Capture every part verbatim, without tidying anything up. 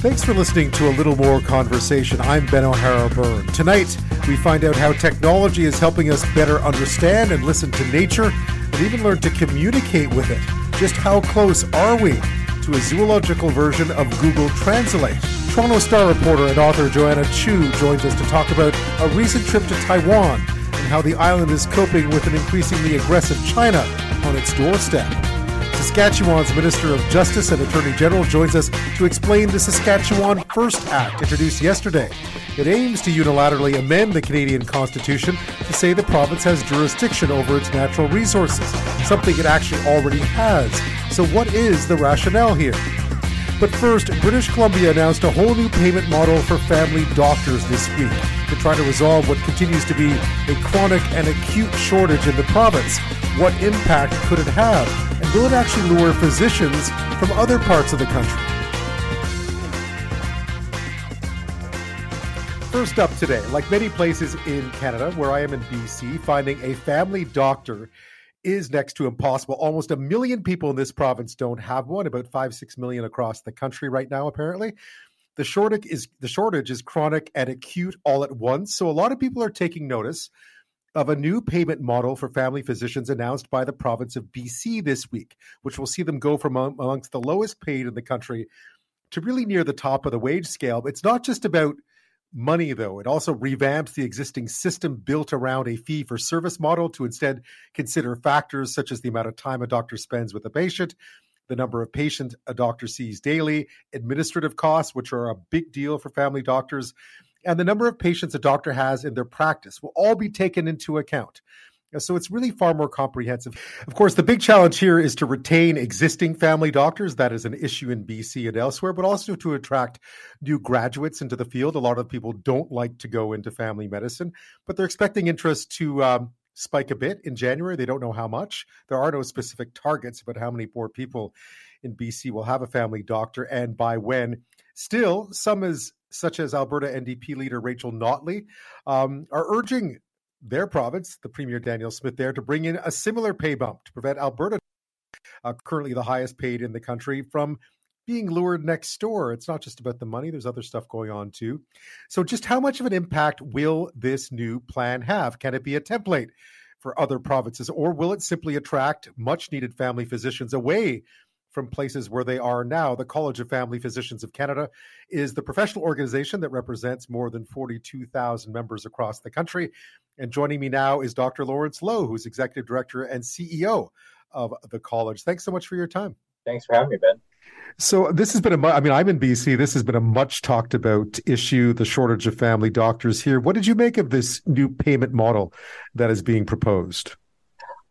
Thanks for listening to A Little More Conversation. I'm Ben O'Hara Byrne. Tonight, we find out how technology is helping us better understand and listen to nature, and even learn to communicate with it. Just how close are we to a zoological version of Google Translate? Toronto Star reporter and author Joanna Chiu joins us to talk about a recent trip to Taiwan and how the island is coping with an increasingly aggressive China on its doorstep. Saskatchewan's Minister of Justice and Attorney General joins us to explain the Saskatchewan First Act introduced yesterday. It aims to unilaterally amend the Canadian Constitution to say the province has jurisdiction over its natural resources, something it actually already has. So what is the rationale here? But first, British Columbia announced a whole new payment model for family doctors this week to try to resolve what continues to be a chronic and acute shortage in the province. What impact could it have? And will it actually lure physicians from other parts of the country? First up today, like many places in Canada, where I am in B C, finding a family doctor is next to impossible. Almost a million people in this province don't have one, about five, six million across the country right now, apparently. The shortage is, the shortage is chronic and acute all at once, so a lot of people are taking notice of a new payment model for family physicians announced by the province of B C this week, which will see them go from amongst the lowest paid in the country to really near the top of the wage scale. It's not just about money, though. It also revamps the existing system built around a fee-for-service model to instead consider factors such as the amount of time a doctor spends with a patient, the number of patients a doctor sees daily, administrative costs, which are a big deal for family doctors, and the number of patients a doctor has in their practice will all be taken into account. So it's really far more comprehensive. Of course, the big challenge here is to retain existing family doctors. That is an issue in B C and elsewhere, but also to attract new graduates into the field. A lot of people don't like to go into family medicine, but they're expecting interest to um, spike a bit in January. They don't know how much. There are no specific targets about how many more people in B C will have a family doctor and by when. Still, some is, such as Alberta N D P leader Rachel Notley, um, are urging their province, the Premier Daniel Smith there, to bring in a similar pay bump to prevent Alberta, uh, currently the highest paid in the country, from being lured next door. It's not just about the money. There's other stuff going on too. So just how much of an impact will this new plan have? Can it be a template for other provinces, or will it simply attract much needed family physicians away from places where they are now? The College of Family Physicians of Canada is the professional organization that represents more than forty-two thousand members across the country. And joining me now is Doctor Lawrence Loh, who's Executive Director and C E O of the college. Thanks so much for your time. Thanks for having me, Ben. So this has been a, I mean, I'm in B C. This has been a much talked about issue, the shortage of family doctors here. What did you make of this new payment model that is being proposed?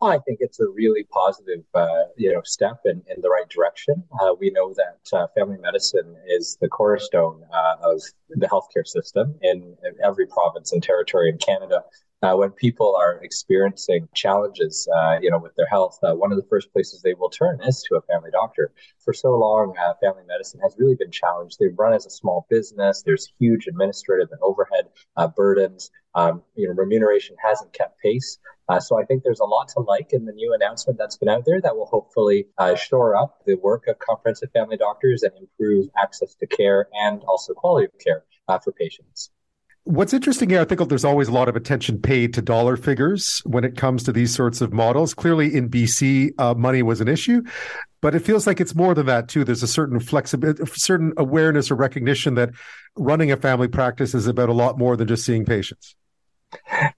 Well, I think it's a really positive, uh, you know, step in, in the right direction. Uh, we know that uh, family medicine is the cornerstone uh, of the healthcare system in, in every province and territory in Canada. Uh, when people are experiencing challenges, uh, you know, with their health, uh, one of the first places they will turn is to a family doctor. For so long, uh, family medicine has really been challenged. They run as a small business. There's huge administrative and overhead uh, burdens. Um, you know, remuneration hasn't kept pace. Uh, so I think there's a lot to like in the new announcement that's been out there that will hopefully uh, shore up the work of comprehensive family doctors and improve access to care and also quality of care uh, for patients. What's interesting here, I think there's always a lot of attention paid to dollar figures when it comes to these sorts of models. Clearly in B C, uh, money was an issue, but it feels like it's more than that too. There's a certain flexibility, certain awareness or recognition that running a family practice is about a lot more than just seeing patients.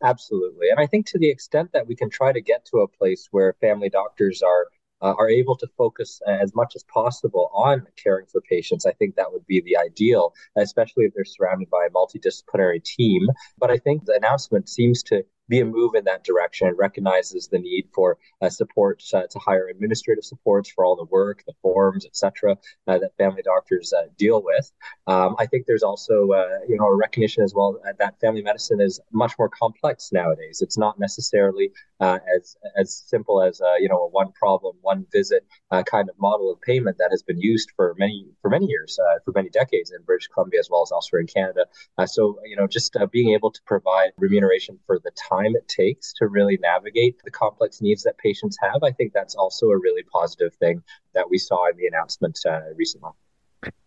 Absolutely. And I think to the extent that we can try to get to a place where family doctors are Uh, are able to focus as much as possible on caring for patients, I think that would be the ideal, especially if they're surrounded by a multidisciplinary team. But I think the announcement seems to be a move in that direction. It recognizes the need for uh, support uh, to hire administrative supports for all the work, the forms, et cetera, uh, that family doctors uh, deal with. Um, I think there's also, uh, you know, a recognition as well that family medicine is much more complex nowadays. It's not necessarily uh, as as simple as, uh, you know, a one problem, one visit uh, kind of model of payment that has been used for many for many years, uh, for many decades in British Columbia as well as elsewhere in Canada. Uh, so, you know, just uh, being able to provide remuneration for the time Time it takes to really navigate the complex needs that patients have. I think that's also a really positive thing that we saw in the announcement uh, recently.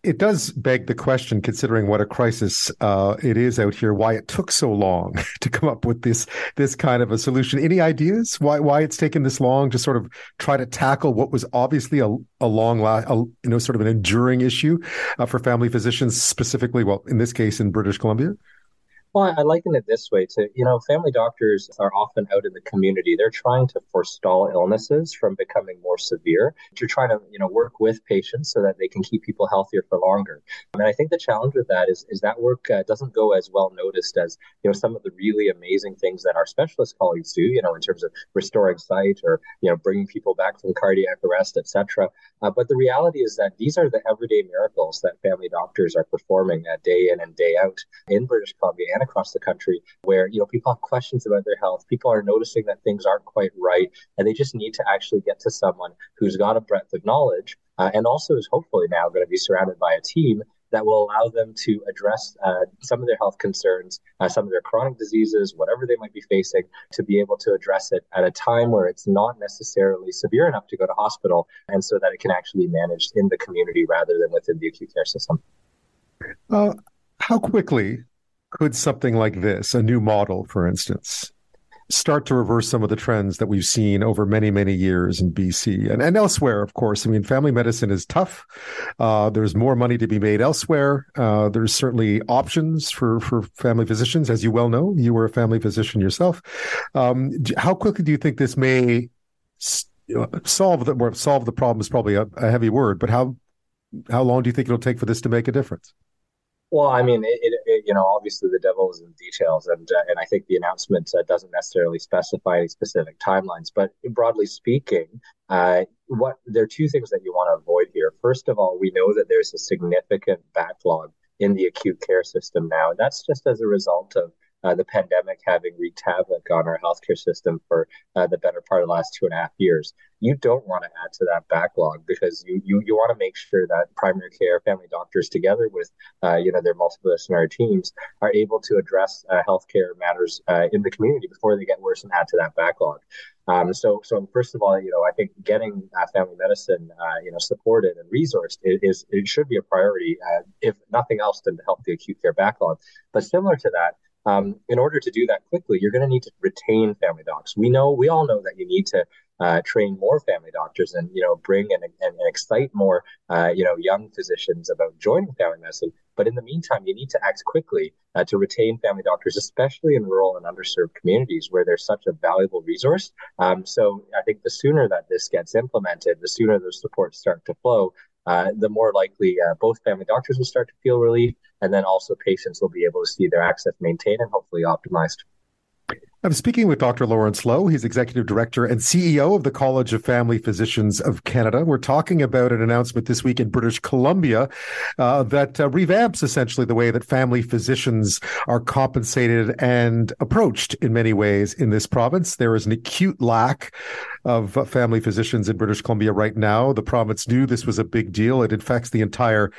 It does beg the question, considering what a crisis uh, it is out here, why it took so long to come up with this this kind of a solution. Any ideas why why it's taken this long to sort of try to tackle what was obviously a, a long, a, you know, sort of an enduring issue uh, for family physicians specifically, well, in this case, in British Columbia? Well, I liken it this way to, you know, family doctors are often out in the community. They're trying to forestall illnesses from becoming more severe. You're trying to, you know, work with patients so that they can keep people healthier for longer. And I think the challenge with that is, is that work uh, doesn't go as well noticed as, you know, some of the really amazing things that our specialist colleagues do, you know, in terms of restoring sight or, you know, bringing people back from cardiac arrest, et cetera. Uh, but the reality is that these are the everyday miracles that family doctors are performing uh, day in and day out in British Columbia and across the country, where, you know, people have questions about their health. People are noticing that things aren't quite right, and they just need to actually get to someone who's got a breadth of knowledge uh, and also is hopefully now going to be surrounded by a team that will allow them to address uh, some of their health concerns, uh, some of their chronic diseases, whatever they might be facing, to be able to address it at a time where it's not necessarily severe enough to go to hospital, and so that it can actually be managed in the community rather than within the acute care system. Uh, how quickly could something like this, a new model, for instance, start to reverse some of the trends that we've seen over many, many years in B C and, and elsewhere, of course? I mean, family medicine is tough. Uh, there's more money to be made elsewhere. Uh, there's certainly options for, for family physicians, as you well know. You were a family physician yourself. Um, how quickly do you think this may solve the, or solve the problem is probably a, a heavy word, but how how long do you think it'll take for this to make a difference? Well, I mean, it, it, it, you know, obviously the devil is in details, and uh, and I think the announcement uh, doesn't necessarily specify any specific timelines. But broadly speaking, uh, what there are two things that you want to avoid here. First of all, we know that there's a significant backlog in the acute care system now, and that's just as a result of Uh, the pandemic having wreaked havoc on our healthcare system for uh, the better part of the last two and a half years. You don't want to add to that backlog, because you you, you want to make sure that primary care family doctors, together with uh, you know their multidisciplinary teams, are able to address uh, healthcare matters uh, in the community before they get worse and add to that backlog. Um, so, so first of all, you know, I think getting uh, family medicine, uh, you know, supported and resourced is, is it should be a priority, uh, if nothing else, than to help the acute care backlog. But similar to that, Um, in order to do that quickly, you're going to need to retain family docs. We know, we all know that you need to uh, train more family doctors, and you know, bring and, and, and excite more, uh, you know, young physicians about joining family medicine. But in the meantime, you need to act quickly uh, to retain family doctors, especially in rural and underserved communities where they're such a valuable resource. Um, so I think the sooner that this gets implemented, the sooner those supports start to flow, uh, the more likely uh, both family doctors will start to feel relief, and then also patients will be able to see their access maintained and hopefully optimized. I'm speaking with Doctor Lawrence Loh. He's Executive Director and C E O of the College of Family Physicians of Canada. We're talking about an announcement this week in British Columbia uh, that uh, revamps essentially the way that family physicians are compensated and approached in many ways in this province. There is an acute lack of family physicians in British Columbia right now. The province knew this was a big deal. It affects the entire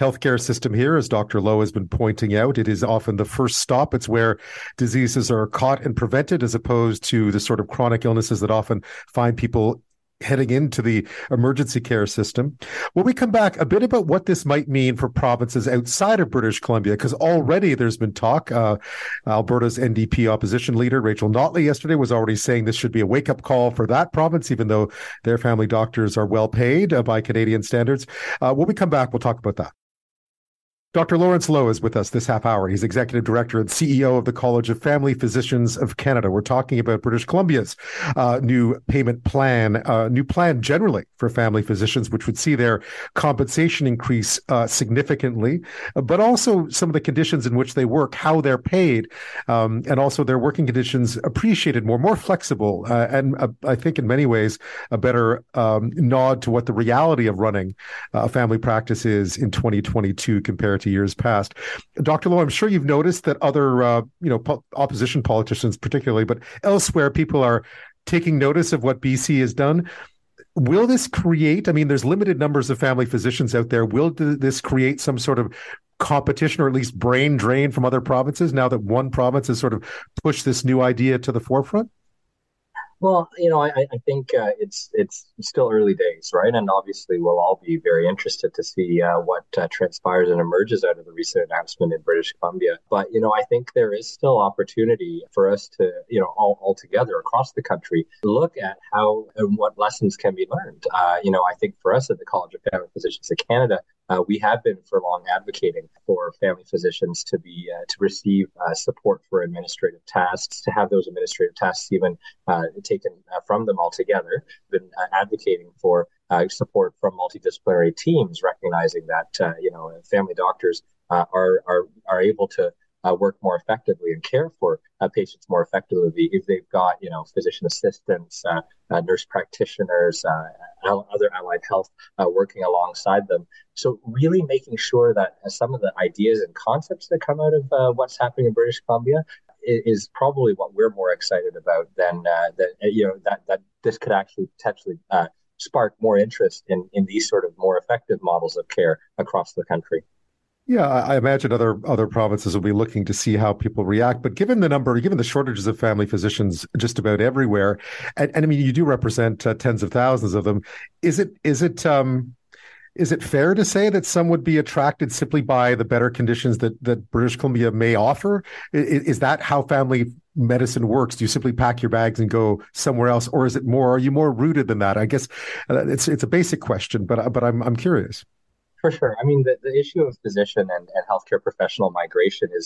healthcare system here, as Doctor Loh has been pointing out. It is often the first stop. It's where diseases are caught and prevented, as opposed to the sort of chronic illnesses that often find people heading into the emergency care system. When we come back, a bit about what this might mean for provinces outside of British Columbia, because already there's been talk. Uh, Alberta's N D P opposition leader, Rachel Notley, yesterday was already saying this should be a wake-up call for that province, even though their family doctors are well paid uh, by Canadian standards. Uh, when we come back, we'll talk about that. Doctor Lawrence Loh is with us this half hour. He's Executive Director and C E O of the College of Family Physicians of Canada. We're talking about British Columbia's uh, new payment plan, uh, new plan generally for family physicians, which would see their compensation increase uh, significantly, but also some of the conditions in which they work, how they're paid, um, and also their working conditions appreciated more, more flexible, uh, and uh, I think in many ways a better um, nod to what the reality of running a family practice is in twenty twenty-two compared to years past. Doctor Loh, I'm sure you've noticed that other, uh, you know, po- opposition politicians particularly, but elsewhere, people are taking notice of what B C has done. Will this create, I mean, there's limited numbers of family physicians out there. Will th- this create some sort of competition, or at least brain drain from other provinces now that one province has sort of pushed this new idea to the forefront? Well, you know, I, I think uh, it's it's still early days, right? And obviously, we'll all be very interested to see uh, what uh, transpires and emerges out of the recent announcement in British Columbia. But, you know, I think there is still opportunity for us to, you know, all, all together across the country, look at how and what lessons can be learned. Uh, you know, I think for us at the College of Family Physicians of Canada, Uh, we have been for long advocating for family physicians to be uh, to receive uh, support for administrative tasks, to have those administrative tasks even uh, taken uh, from them altogether. Been uh, advocating for uh, support from multidisciplinary teams, recognizing that uh, you know family doctors uh, are are are able to Uh, work more effectively and care for uh, patients more effectively if they've got, you know, physician assistants, uh, uh, nurse practitioners, uh, al- other allied health uh, working alongside them. So really making sure that uh, some of the ideas and concepts that come out of uh, what's happening in British Columbia is, is probably what we're more excited about than uh, that. You know, that that this could actually potentially uh, spark more interest in in these sort of more effective models of care across the country. Yeah, I imagine other other provinces will be looking to see how people react. But given the number, given the shortages of family physicians just about everywhere, and, and I mean, you do represent uh, tens of thousands of them. Is it is it um, is it fair to say that some would be attracted simply by the better conditions that that British Columbia may offer? Is, is that how family medicine works? Do you simply pack your bags and go somewhere else, or is it more? Are you more rooted than that? I guess uh, it's it's a basic question, but but I'm I'm curious. For sure. I mean, the, the issue of physician and, and healthcare professional migration is,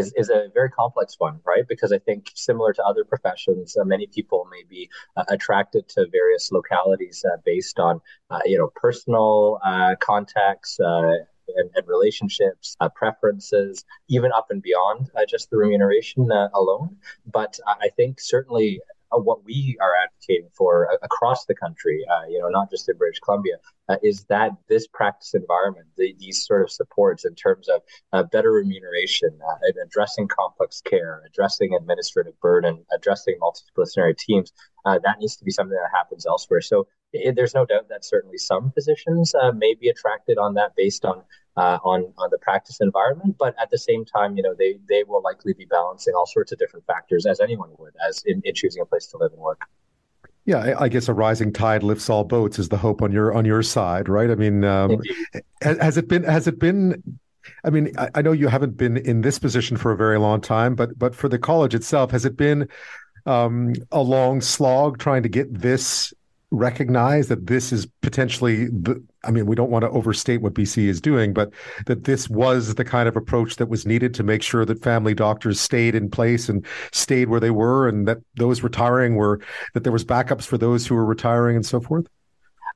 is is a very complex one, right? Because I think similar to other professions, uh, many people may be uh, attracted to various localities uh, based on, uh, you know, personal uh, contacts, uh And, and relationships, uh, preferences, even up and beyond uh, just the remuneration uh, alone. But uh, I think certainly uh, what we are advocating for uh, across the country, uh, you know, not just in British Columbia, uh, is that this practice environment, the, these sort of supports in terms of uh, better remuneration, uh, and addressing complex care, addressing administrative burden, addressing multidisciplinary teams, uh, that needs to be something that happens elsewhere. So it, there's no doubt that certainly some physicians uh, may be attracted on that based on Uh, on, on the practice environment, but at the same time, you know, they, they will likely be balancing all sorts of different factors, as anyone would, as in, in choosing a place to live and work. Yeah, I guess a rising tide lifts all boats is the hope on your on your side, right? I mean, um, has, has it been has it been? I mean, I, I know you haven't been in this position for a very long time, but but for the college itself, has it been um, a long slog trying to get this? Recognize that this is potentially the, I mean, we don't want to overstate what B C is doing, but that this was the kind of approach that was needed to make sure that family doctors stayed in place and stayed where they were, and that those retiring were, that there was backups for those who were retiring and so forth?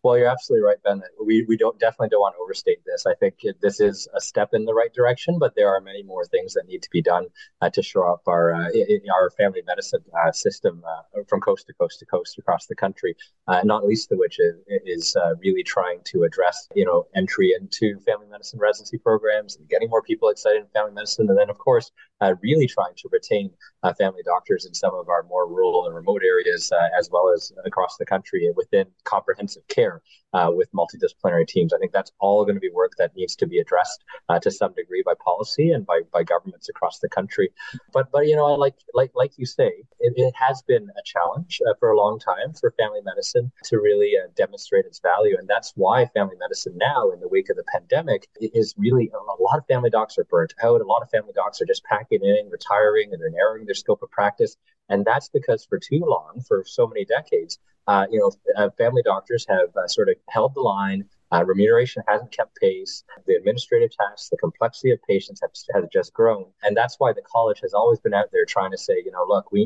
Well, you're absolutely right, Ben. We we don't definitely don't want to overstate this. I think this is a step in the right direction, but there are many more things that need to be done uh, to shore up our uh, our family medicine uh, system uh, from coast to coast to coast across the country. Uh, not least of which is, is uh, really trying to address, you know, entry into family medicine residency programs and getting more people excited in family medicine, and then of course uh, really trying to retain uh, family doctors in some of our more rural and remote areas, uh, as well as across the country within comprehensive care. Uh, with multidisciplinary teams. I think that's all going to be work that needs to be addressed uh, to some degree by policy and by, by governments across the country. But, but you know, like like like you say, it, it has been a challenge uh, for a long time for family medicine to really uh, demonstrate its value. And that's why family medicine now, in the wake of the pandemic, is really, a lot of family docs are burnt out. A lot of family docs are just packing in, retiring, and they're narrowing their scope of practice. And that's because for too long, for so many decades, Uh, you know, uh, family doctors have uh, sort of held the line. Uh, remuneration hasn't kept pace. The administrative tasks, the complexity of patients have, has just grown. And that's why the college has always been out there trying to say, you know, look, we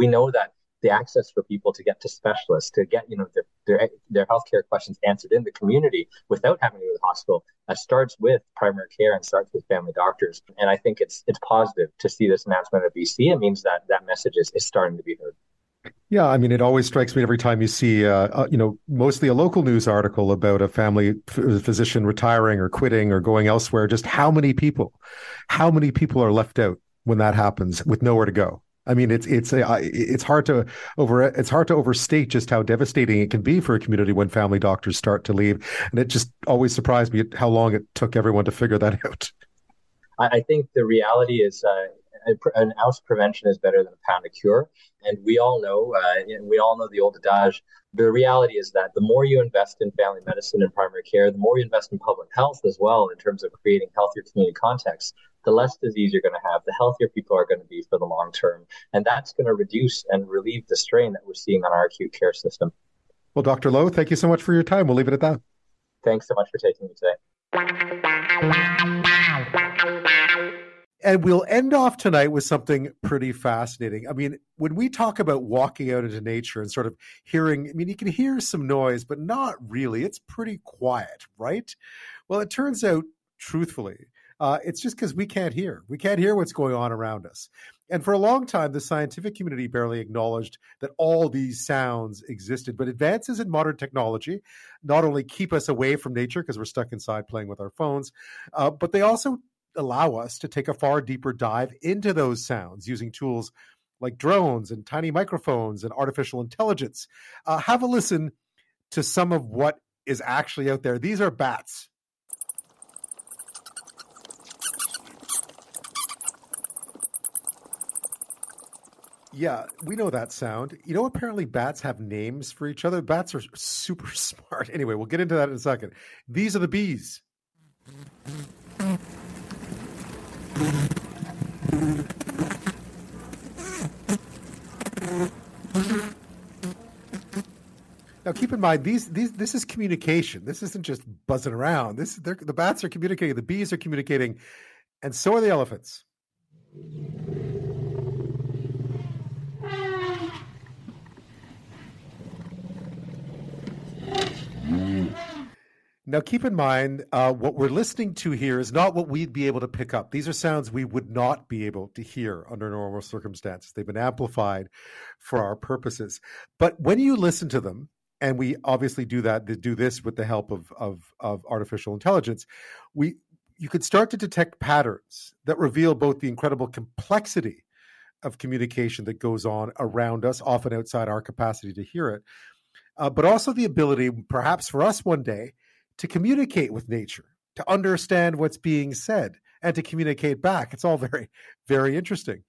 we know that the access for people to get to specialists, to get, you know, their their, their healthcare questions answered in the community without having to go to the hospital, uh, starts with primary care and starts with family doctors. And I think it's it's positive to see this announcement of B C. It means that that message is, is starting to be heard. Yeah, I mean, it always strikes me every time you see, uh, uh, you know, mostly a local news article about a family f- physician retiring or quitting or going elsewhere, just how many people, how many people are left out when that happens with nowhere to go. I mean, it's it's uh, it's hard to over it's hard to overstate just how devastating it can be for a community when family doctors start to leave. And it just always surprised me at how long it took everyone to figure that out. I, I think the reality is, uh, an ounce prevention is better than a pound of cure. And we all know, uh, we all know the old adage. The reality is that the more you invest in family medicine and primary care, the more you invest in public health as well, in terms of creating healthier community contexts, the less disease you're going to have, the healthier people are going to be for the long term. And that's going to reduce and relieve the strain that we're seeing on our acute care system. Well, Doctor Loh, thank you so much for your time. We'll leave it at that. Thanks so much for taking me today. And we'll end off tonight with something pretty fascinating. I mean, when we talk about walking out into nature and sort of hearing, I mean, you can hear some noise, but not really. It's pretty quiet, right? Well, it turns out, truthfully, uh, it's just because we can't hear. We can't hear what's going on around us. And for a long time, the scientific community barely acknowledged that all these sounds existed. But advances in modern technology not only keep us away from nature because we're stuck inside playing with our phones, uh, but they also allow us to take a far deeper dive into those sounds using tools like drones and tiny microphones and artificial intelligence. Uh, have a listen to some of what is actually out there. These are bats. Yeah, we know that sound. You know, apparently bats have names for each other. Bats are super smart. Anyway, we'll get into that in a second. These are the bees. Now, keep in mind, these these this is communication. This isn't just buzzing around. This the bats are communicating, the bees are communicating, and so are the elephants. Now, keep in mind, uh, what we're listening to here is not what we'd be able to pick up. These are sounds we would not be able to hear under normal circumstances. They've been amplified for our purposes. But when you listen to them, and we obviously do that, they do this with the help of, of, of artificial intelligence, we you could start to detect patterns that reveal both the incredible complexity of communication that goes on around us, often outside our capacity to hear it, uh, but also the ability, perhaps for us one day, to communicate with nature, to understand what's being said, and to communicate back. It's all very, very interesting.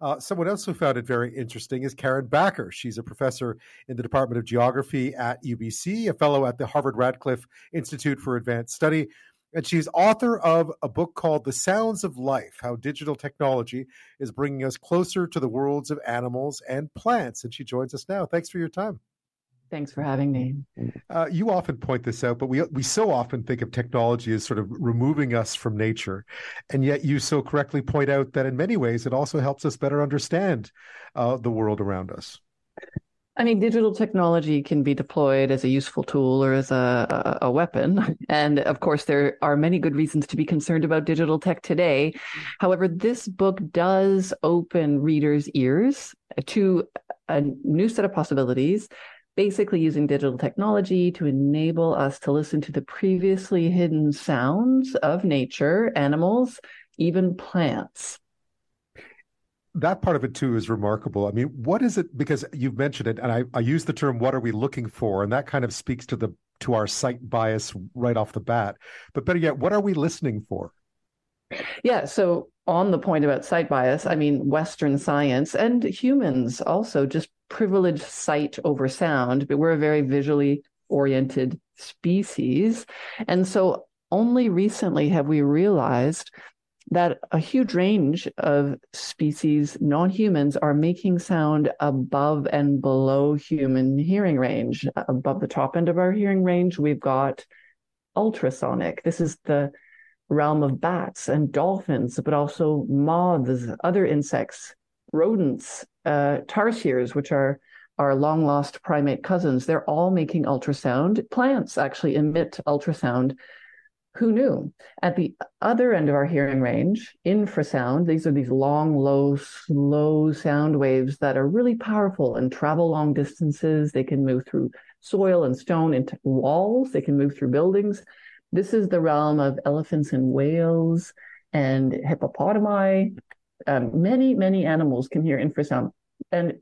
Uh, someone else who found it very interesting is Karen Bakker. She's a professor in the Department of Geography at U B C, a fellow at the Harvard Radcliffe Institute for Advanced Study, and she's author of a book called The Sounds of Life: How Digital Technology Is Bringing Us Closer to the Worlds of Animals and Plants. And she joins us now. Thanks for your time. Thanks for having me. Uh, you often point this out, but we we so often think of technology as sort of removing us from nature. And yet you so correctly point out that in many ways, it also helps us better understand uh, the world around us. I mean, digital technology can be deployed as a useful tool or as a, a, a weapon. And of course, there are many good reasons to be concerned about digital tech today. However, this book does open readers' ears to a new set of possibilities, basically using digital technology to enable us to listen to the previously hidden sounds of nature, animals, even plants. That part of it, too, is remarkable. I mean, what is it, because you've mentioned it, and I, I use the term, what are we looking for? And that kind of speaks to the to our sight bias right off the bat. But better yet, what are we listening for? Yeah, so on the point about sight bias, I mean, Western science and humans also just privilege sight over sound, but we're a very visually oriented species. And so only recently have we realized that a huge range of species, non-humans, are making sound above and below human hearing range. Above the top end of our hearing range, we've got ultrasonic. This is the realm of bats and dolphins, but also moths, other insects, rodents, uh, tarsiers, which are our long-lost primate cousins. They're all making ultrasound. Plants actually emit ultrasound. Who knew? At the other end of our hearing range, infrasound, these are these long, low, slow sound waves that are really powerful and travel long distances. They can move through soil and stone into walls. They can move through buildings. This is the realm of elephants and whales and hippopotami. Um, many, many animals can hear infrasound. And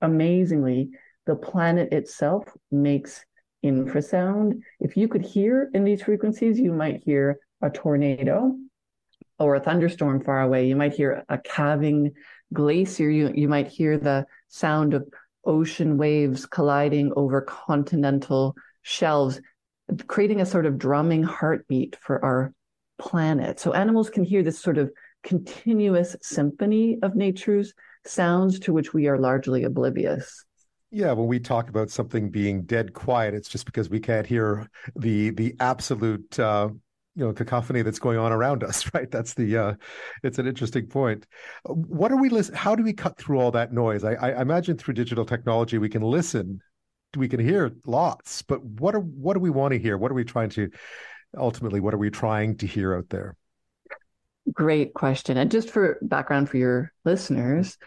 amazingly, the planet itself makes infrasound. If you could hear in these frequencies, you might hear a tornado. or a thunderstorm far away. You might hear a calving glacier. You, you might hear the sound of ocean waves colliding over continental shelves, creating a sort of drumming heartbeat for our planet. So animals can hear this sort of continuous symphony of nature's sounds to which we are largely oblivious. Yeah, when we talk about something being dead quiet, it's just because we can't hear the the absolute uh, you know cacophony that's going on around us, right? That's the uh, it's an interesting point. What are we listen? How do we cut through all that noise? I, I imagine through digital technology we can listen, we can hear lots, but what are what do we want to hear? What are we trying to ultimately? What are we trying to hear out there? Great question. And just for background for your listeners,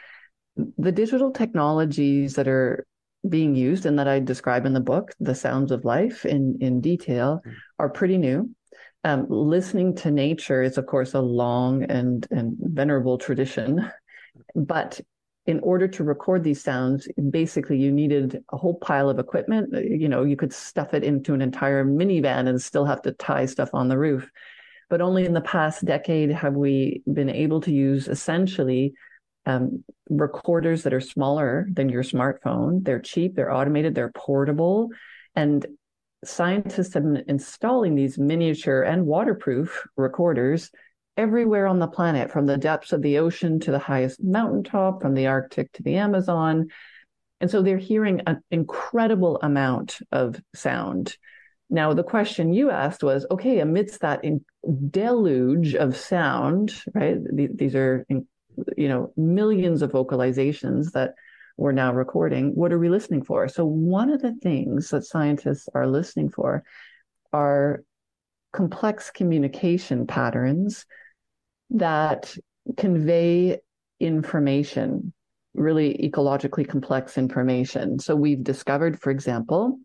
the digital technologies that are being used and that I describe in the book, The Sounds of Life, in, in detail, are pretty new. Um, listening to nature is, of course, a long and, and venerable tradition. But in order to record these sounds, basically you needed a whole pile of equipment. You know, you could stuff it into an entire minivan and still have to tie stuff on the roof. But only in the past decade have we been able to use essentially um, recorders that are smaller than your smartphone. They're cheap, they're automated, they're portable. And scientists have been installing these miniature and waterproof recorders everywhere on the planet, from the depths of the ocean to the highest mountaintop, from the Arctic to the Amazon. And so they're hearing an incredible amount of sound. Now, the question you asked was, okay, amidst that in- deluge of sound, right? Th- these are, you know, millions of vocalizations that we're now recording. What are we listening for? So one of the things that scientists are listening for are complex communication patterns that convey information, really ecologically complex information. So we've discovered, for example,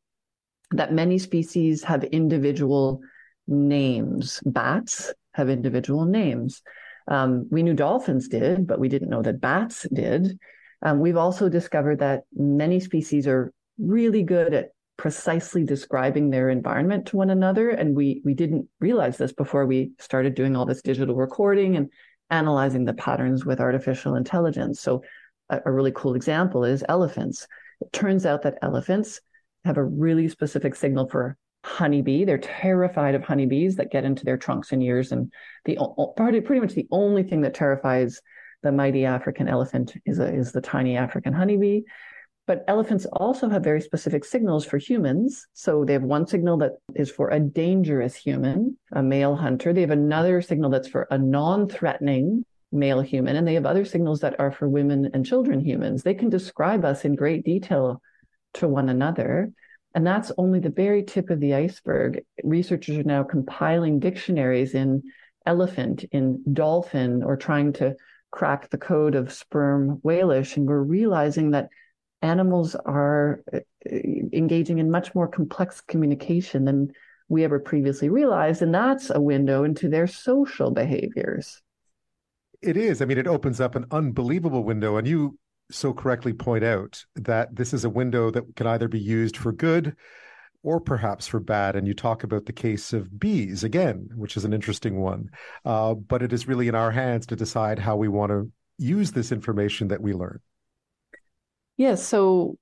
that many species have individual names. Bats have individual names. Um, we knew dolphins did, but we didn't know that bats did. Um, we've also discovered that many species are really good at precisely describing their environment to one another. And we, we didn't realize this before we started doing all this digital recording and analyzing the patterns with artificial intelligence. So a, a really cool example is elephants. It turns out that elephants have a really specific signal for honeybee. They're terrified of honeybees that get into their trunks and ears. And the pretty much the only thing that terrifies the mighty African elephant is, a, is the tiny African honeybee. But elephants also have very specific signals for humans. So they have one signal that is for a dangerous human, a male hunter. They have another signal that's for a non-threatening male human. And they have other signals that are for women and children humans. They can describe us in great detail to one another. And that's only the very tip of the iceberg. Researchers are now compiling dictionaries in elephant, in dolphin, or trying to crack the code of sperm whalish. And we're realizing that animals are engaging in much more complex communication than we ever previously realized. And that's a window into their social behaviors. It is. I mean, it opens up an unbelievable window. And you so correctly point out that this is a window that can either be used for good or perhaps for bad. And you talk about the case of bees again, which is an interesting one. Uh, but it is really in our hands to decide how we want to use this information that we learn. Yes. Yeah, so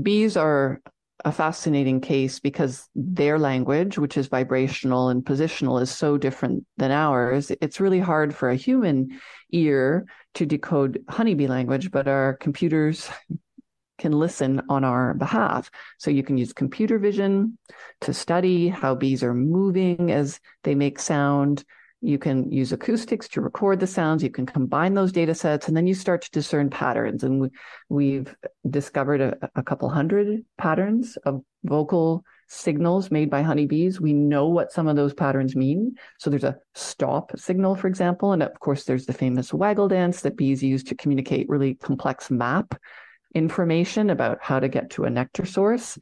bees are a fascinating case because their language, which is vibrational and positional, is so different than ours. It's really hard for a human ear to decode honeybee language, but our computers can listen on our behalf. So you can use computer vision to study how bees are moving as they make sound. You can use acoustics to record the sounds. You can combine those data sets, and then you start to discern patterns. And we, we've discovered a, a couple hundred patterns of vocal signals made by honeybees. We know what some of those patterns mean. So there's a stop signal, for example. And of course, there's the famous waggle dance that bees use to communicate really complex map information about how to get to a nectar source.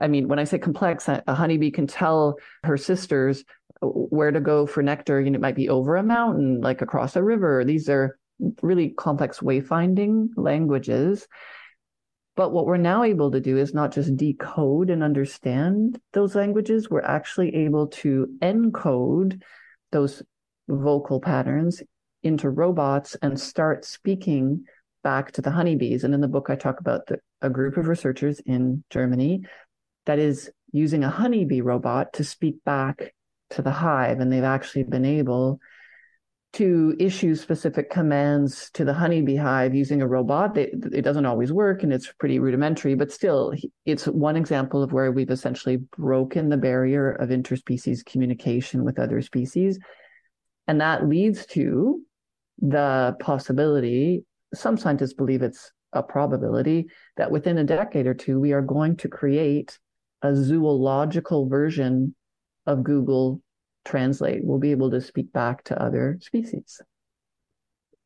I mean, when I say complex, a, a honeybee can tell her sisters where to go for nectar. You know, it might be over a mountain, like across a river. These are really complex wayfinding languages. But what we're now able to do is not just decode and understand those languages, we're actually able to encode those vocal patterns into robots and start speaking back to the honeybees. And in the book, I talk about the, a group of researchers in Germany that is using a honeybee robot to speak back to the hive. And they've actually been able to issue specific commands to the honeybee hive using a robot. They, it doesn't always work, and it's pretty rudimentary, but still, it's one example of where we've essentially broken the barrier of interspecies communication with other species. And that leads to the possibility, some scientists believe it's a probability, that within a decade or two, we are going to create a zoological version of Google Translate. We'll be able to speak back to other species.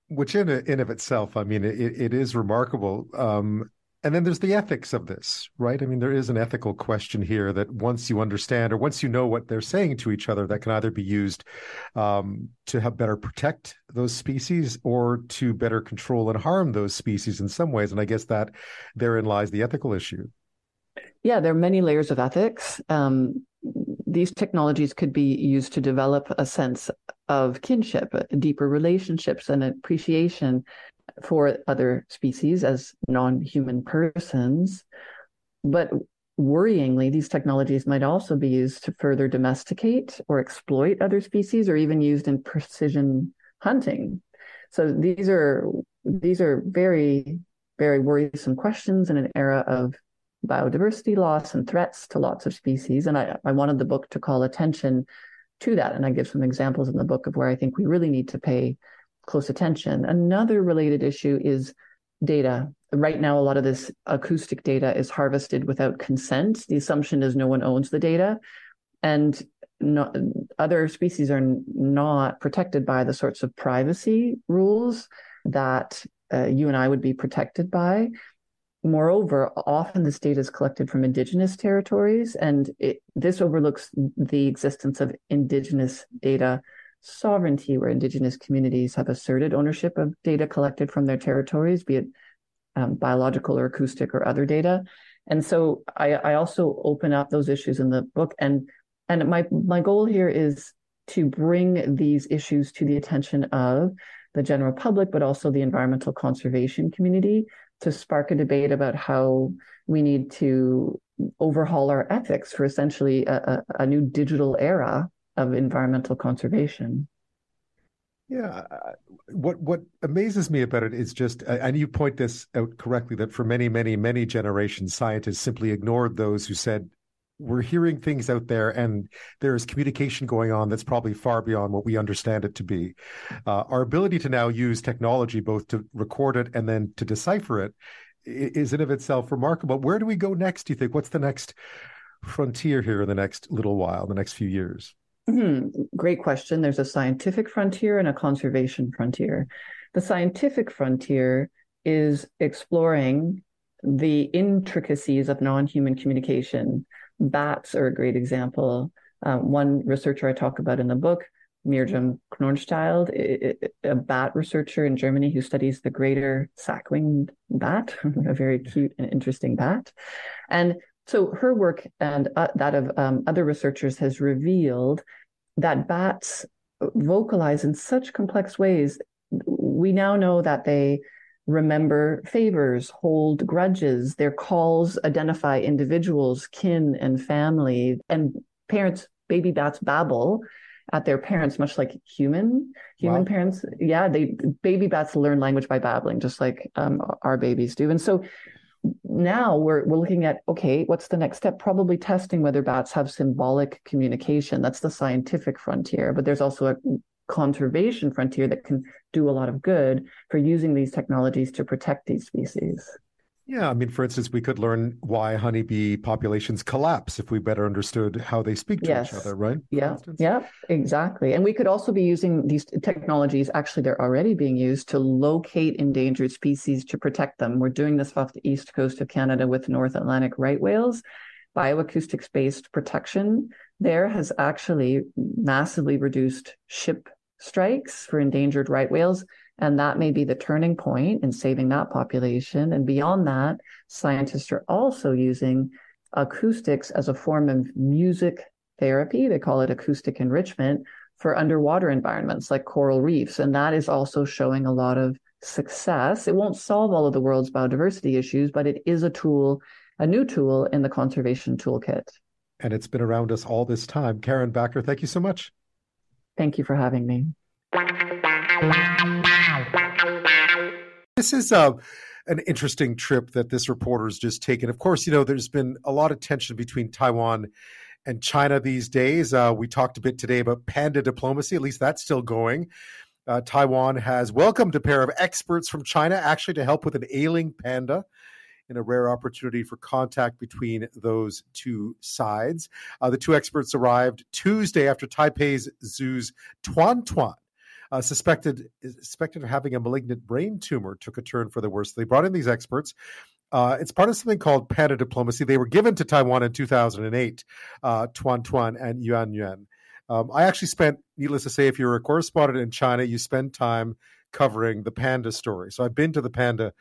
Which in and of itself, I mean, it, it is remarkable. Um, and then there's the ethics of this, right? I mean, there is an ethical question here that once you understand or once you know what they're saying to each other, that can either be used um, to help better protect those species or to better control and harm those species in some ways. And I guess that therein lies the ethical issue. Yeah, there are many layers of ethics. Um, these technologies could be used to develop a sense of kinship, deeper relationships, and appreciation for other species as non-human persons. But worryingly, these technologies might also be used to further domesticate or exploit other species, or even used in precision hunting. So these are these are very, very worrisome questions in an era of biodiversity loss and threats to lots of species. And I, I wanted the book to call attention to that. And I give some examples in the book of where I think we really need to pay close attention. Another related issue is data. Right now, a lot of this acoustic data is harvested without consent. The assumption is no one owns the data, and not, other species are not protected by the sorts of privacy rules that uh, you and I would be protected by. Moreover, often this data is collected from Indigenous territories, and it, this overlooks the existence of Indigenous data sovereignty, where Indigenous communities have asserted ownership of data collected from their territories, be it um, biological or acoustic or other data. And so I, I also open up those issues in the book. And and my, my goal here is to bring these issues to the attention of the general public, but also the environmental conservation community, to spark a debate about how we need to overhaul our ethics for essentially a, a, a new digital era of environmental conservation. Yeah. What what amazes me about it is just, and you point this out correctly, that for many, many, many generations, scientists simply ignored those who said, we're hearing things out there and there is communication going on that's probably far beyond what we understand it to be. Uh, our ability to now use technology both to record it and then to decipher it is in of itself remarkable. Where do we go next, do you think? What's the next frontier here in the next little while, the next few years? Mm-hmm. Great question. There's a scientific frontier and a conservation frontier. The scientific frontier is exploring the intricacies of non-human communication. Bats are a great example. Um, one researcher I talk about in the book, Mirjam Knornschild, a bat researcher in Germany who studies the greater sack-winged bat, a very cute and interesting bat. And so her work and uh, that of um, other researchers has revealed that bats vocalize in such complex ways. We now know that they remember favors, hold grudges. Their calls identify individuals, kin, and family. And parents, baby bats babble at their parents, much like human human wow. parents. Yeah, they baby bats learn language by babbling, just like um, our babies do. And so now we're we're looking at, okay, what's the next step? Probably testing whether bats have symbolic communication. That's the scientific frontier. But there's also a conservation frontier that can do a lot of good for using these technologies to protect these species. Yeah, I mean, for instance, we could learn why honeybee populations collapse if we better understood how they speak to yes. each other, right? Yeah, yeah, exactly. And we could also be using these technologies, actually they're already being used, to locate endangered species to protect them. We're doing this off the east coast of Canada with North Atlantic right whales. Bioacoustics-based protection there has actually massively reduced ship strikes for endangered right whales, and that may be the turning point in saving that population. And beyond that, scientists are also using acoustics as a form of music therapy. They call it acoustic enrichment for underwater environments like coral reefs. And that is also showing a lot of success. It won't solve all of the world's biodiversity issues, but it is a tool, a new tool in the conservation toolkit. And it's been around us all this time. Karen Bakker, thank you so much. Thank you for having me. This is uh, an interesting trip that this reporter's just taken. Of course, you know, there's been a lot of tension between Taiwan and China these days. Uh, we talked a bit today about panda diplomacy. At least that's still going. Uh, Taiwan has welcomed a pair of experts from China, actually to help with an ailing panda, in a rare opportunity for contact between those two sides. Uh, the two experts arrived Tuesday after Taipei's zoo's Tuan Tuan, uh, suspected, suspected of having a malignant brain tumor, took a turn for the worse. They brought in these experts. Uh, it's part of something called panda diplomacy. They were given to Taiwan in two thousand eight, uh, Tuan Tuan and Yuan Yuan. Um, I actually spent, needless to say, if you're a correspondent in China, you spend time covering the panda story. So I've been to the panda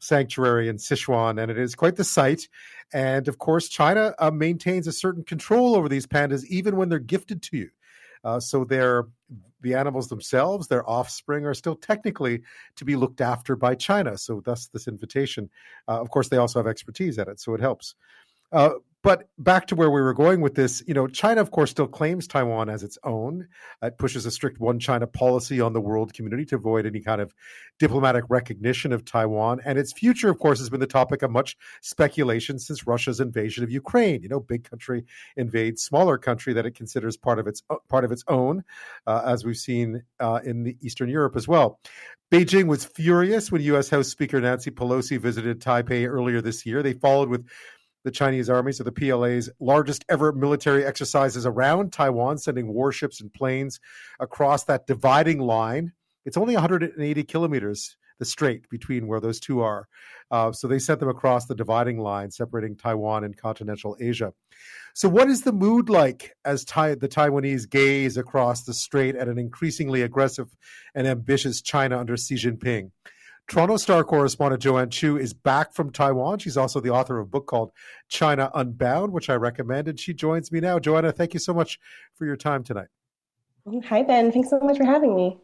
sanctuary in Sichuan, and it is quite the sight. And of course, China uh, maintains a certain control over these pandas, even when they're gifted to you. Uh, so they're, the animals themselves, their offspring, are still technically to be looked after by China. So thus this invitation. Uh, of course, they also have expertise at it, so it helps. Uh, but back to where we were going with this, you know, China, of course, still claims Taiwan as its own. It pushes a strict one China policy on the world community to avoid any kind of diplomatic recognition of Taiwan. And its future, of course, has been the topic of much speculation since Russia's invasion of Ukraine. You know, big country invades smaller country that it considers part of its part of its own, uh, as we've seen uh, in the Eastern Europe as well. Beijing was furious when U S House Speaker Nancy Pelosi visited Taipei earlier this year. They followed with the Chinese army, so the P L A's largest ever military exercises around Taiwan, sending warships and planes across that dividing line. It's only one hundred eighty kilometers, the strait between where those two are. Uh, so they sent them across the dividing line, separating Taiwan and continental Asia. So what is the mood like as Thai, the Taiwanese gaze across the strait at an increasingly aggressive and ambitious China under Xi Jinping? Toronto Star correspondent Joanna Chiu is back from Taiwan. She's also the author of a book called China Unbound, which I recommend, and she joins me now. Joanna, thank you so much for your time tonight. Hi, Ben. Thanks so much for having me.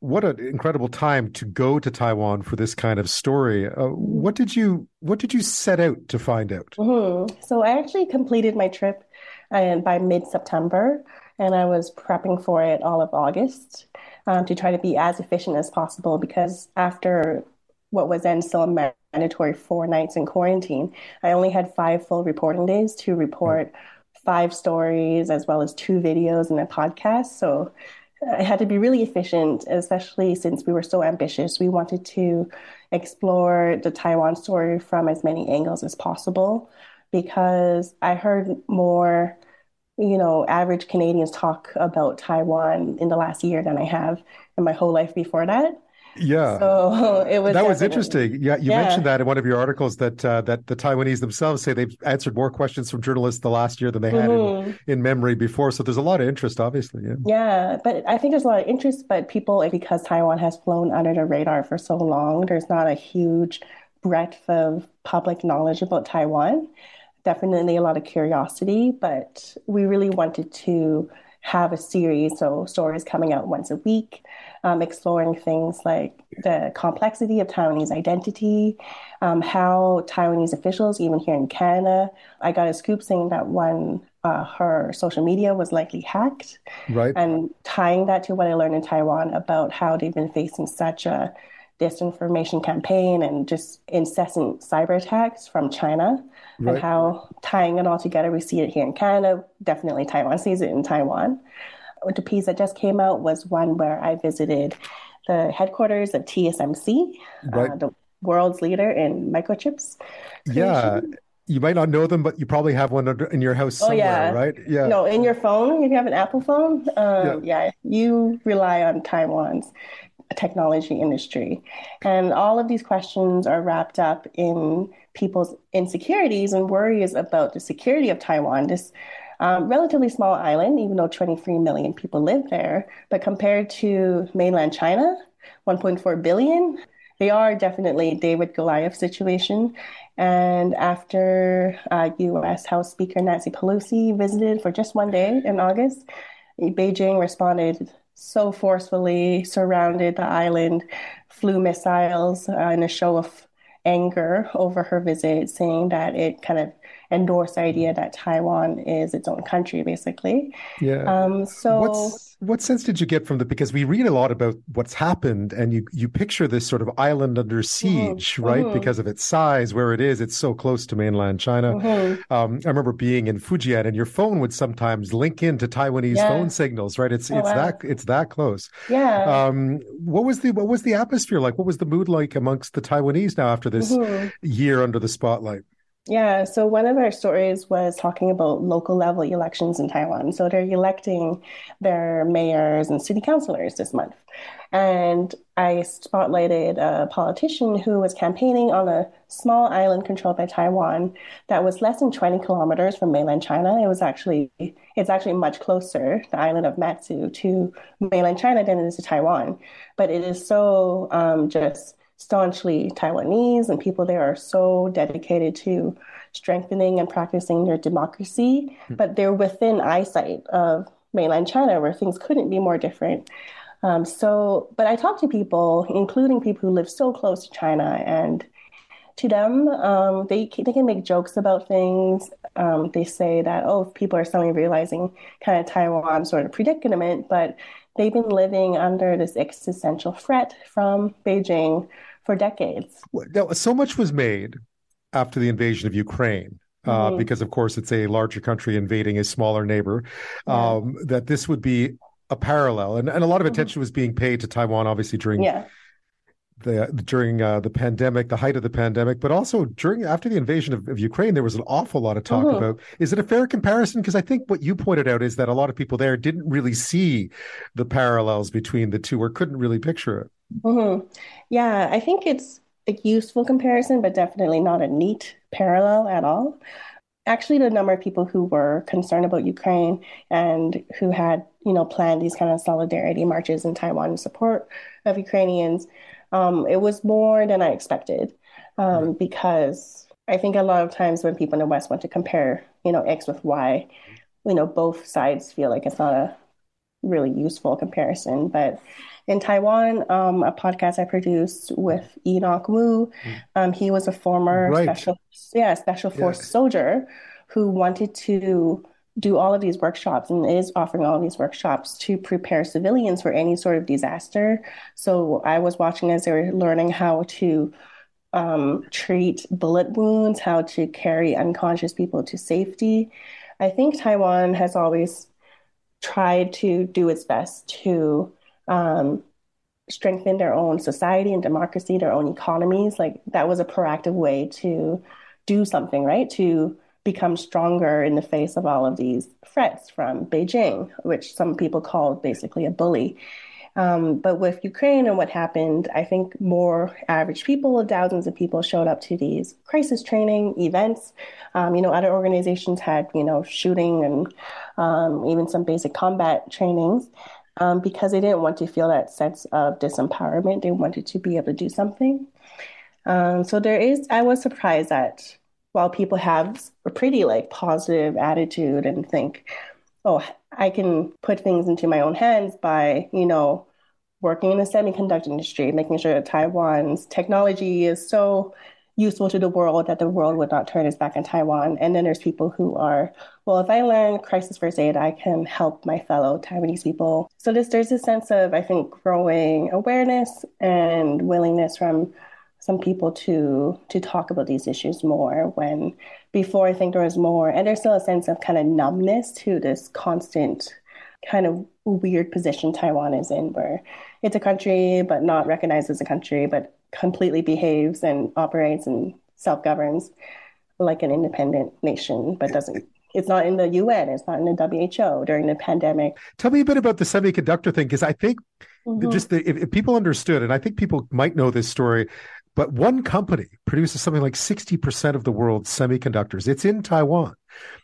What an incredible time to go to Taiwan for this kind of story. Uh, what did you What did you set out to find out? Mm-hmm. So I actually completed my trip uh, by mid-September, and I was prepping for it all of August. Um, to try to be as efficient as possible, because after what was then still a mandatory four nights in quarantine, I only had five full reporting days to report five stories as well as two videos and a podcast. So I had to be really efficient, especially since we were so ambitious. We wanted to explore the Taiwan story from as many angles as possible, because I heard more you know, average Canadians talk about Taiwan in the last year than I have in my whole life before that. Yeah. So it was That was interesting. Yeah, you yeah. mentioned that in one of your articles that uh, that the Taiwanese themselves say they've answered more questions from journalists the last year than they had mm-hmm. in, in memory before. So there's a lot of interest, obviously. Yeah. yeah, but I think there's a lot of interest, but people, because Taiwan has flown under the radar for so long, there's not a huge breadth of public knowledge about Taiwan. Definitely a lot of curiosity, but we really wanted to have a series, so stories coming out once a week, um, exploring things like the complexity of Taiwanese identity, um, how Taiwanese officials, even here in Canada, I got a scoop saying that one, uh, her social media was likely hacked, right? And tying that to what I learned in Taiwan about how they've been facing such a disinformation campaign and just incessant cyber attacks from China, right. And how tying it all together, we see it here in Canada, definitely Taiwan sees it in Taiwan. The piece that just came out was one where I visited the headquarters of T S M C, right. uh, the world's leader in microchips creation. Yeah. You might not know them, but you probably have one in your house somewhere, oh, yeah. right? Yeah. No, in your phone, if you have an Apple phone, um, yeah. yeah, you rely on Taiwan's technology industry. And all of these questions are wrapped up in people's insecurities and worries about the security of Taiwan, this um, relatively small island, even though twenty-three million people live there. But compared to mainland China, one point four billion, they are definitely David Goliath situation. And after uh, U S House Speaker Nancy Pelosi visited for just one day in August, Beijing responded so forcefully, surrounded the island, flew missiles uh, in a show of anger over her visit, saying that it kind of endorsed the idea that Taiwan is its own country, basically. Yeah. Um, so, what's, what sense did you get from the? Because we read a lot about what's happened, and you you picture this sort of island under siege, mm-hmm. right? Mm-hmm. Because of its size, where it is, it's so close to mainland China. Mm-hmm. Um, I remember being in Fujian, and your phone would sometimes link into Taiwanese yeah. phone signals, right? It's oh, it's wow. that it's that close. Yeah. Um, what was the what was the atmosphere like? What was the mood like amongst the Taiwanese now after this mm-hmm. year under the spotlight? Yeah, so one of our stories was talking about local level elections in Taiwan. So they're electing their mayors and city councilors this month. And I spotlighted a politician who was campaigning on a small island controlled by Taiwan that was less than twenty kilometers from mainland China. It was actually, it's actually much closer, the island of Matsu, to mainland China than it is to Taiwan. But it is so um, just... staunchly Taiwanese, and people there are so dedicated to strengthening and practicing their democracy, but they're within eyesight of mainland China where things couldn't be more different. Um, so, but I talked to people, including people who live so close to China, and to them, um, they, they can make jokes about things. Um, they say that, oh, people are suddenly realizing kind of Taiwan sort of predicament, but they've been living under this existential threat from Beijing for decades. Now, so much was made after the invasion of Ukraine, uh, mm-hmm. because, of course, it's a larger country invading a smaller neighbor, um, yeah. that this would be a parallel. And, and a lot of attention mm-hmm. was being paid to Taiwan, obviously, during yeah. the during uh, the pandemic, the height of the pandemic, but also during after the invasion of, of Ukraine, there was an awful lot of talk mm-hmm. about. Is it a fair comparison? Because I think what you pointed out is that a lot of people there didn't really see the parallels between the two or couldn't really picture it. Mm-hmm. Yeah, I think it's a useful comparison, but definitely not a neat parallel at all. Actually, the number of people who were concerned about Ukraine and who had, you know, planned these kind of solidarity marches in Taiwan in support of Ukrainians, Um, it was more than I expected, um, because I think a lot of times when people in the West want to compare, you know, X with Y, you know, both sides feel like it's not a really useful comparison. But in Taiwan, um, a podcast I produced with Enoch Wu, um, he was a former right. special, yeah, special force yeah. soldier who wanted to do all of these workshops and is offering all of these workshops to prepare civilians for any sort of disaster. So I was watching as they were learning how to um, treat bullet wounds, how to carry unconscious people to safety. I think Taiwan has always tried to do its best to um, strengthen their own society and democracy, their own economies. Like that was a proactive way to do something, right? To become stronger in the face of all of these threats from Beijing, which some people call basically a bully. Um, but with Ukraine and what happened, I think more average people, thousands of people showed up to these crisis training events. Um, you know, other organizations had, you know, shooting and um, even some basic combat trainings um, because they didn't want to feel that sense of disempowerment. They wanted to be able to do something. Um, so there is, I was surprised that while people have a pretty like positive attitude and think, oh, I can put things into my own hands by, you know, working in the semiconductor industry, making sure that Taiwan's technology is so useful to the world that the world would not turn its back on Taiwan. And then there's people who are, well, if I learn crisis first aid, I can help my fellow Taiwanese people. So this, there's a sense of, I think, growing awareness and willingness from some people to to talk about these issues more, when before I think there was more, and there's still a sense of kind of numbness to this constant kind of weird position Taiwan is in, where it's a country but not recognized as a country, but completely behaves and operates and self-governs like an independent nation, but doesn't. It's not in the U N, it's not in the W H O during the pandemic. Tell me a bit about the semiconductor thing, because I think mm-hmm. just the, if, if people understood, and I think people might know this story, but one company produces something like sixty percent of the world's semiconductors. It's in Taiwan.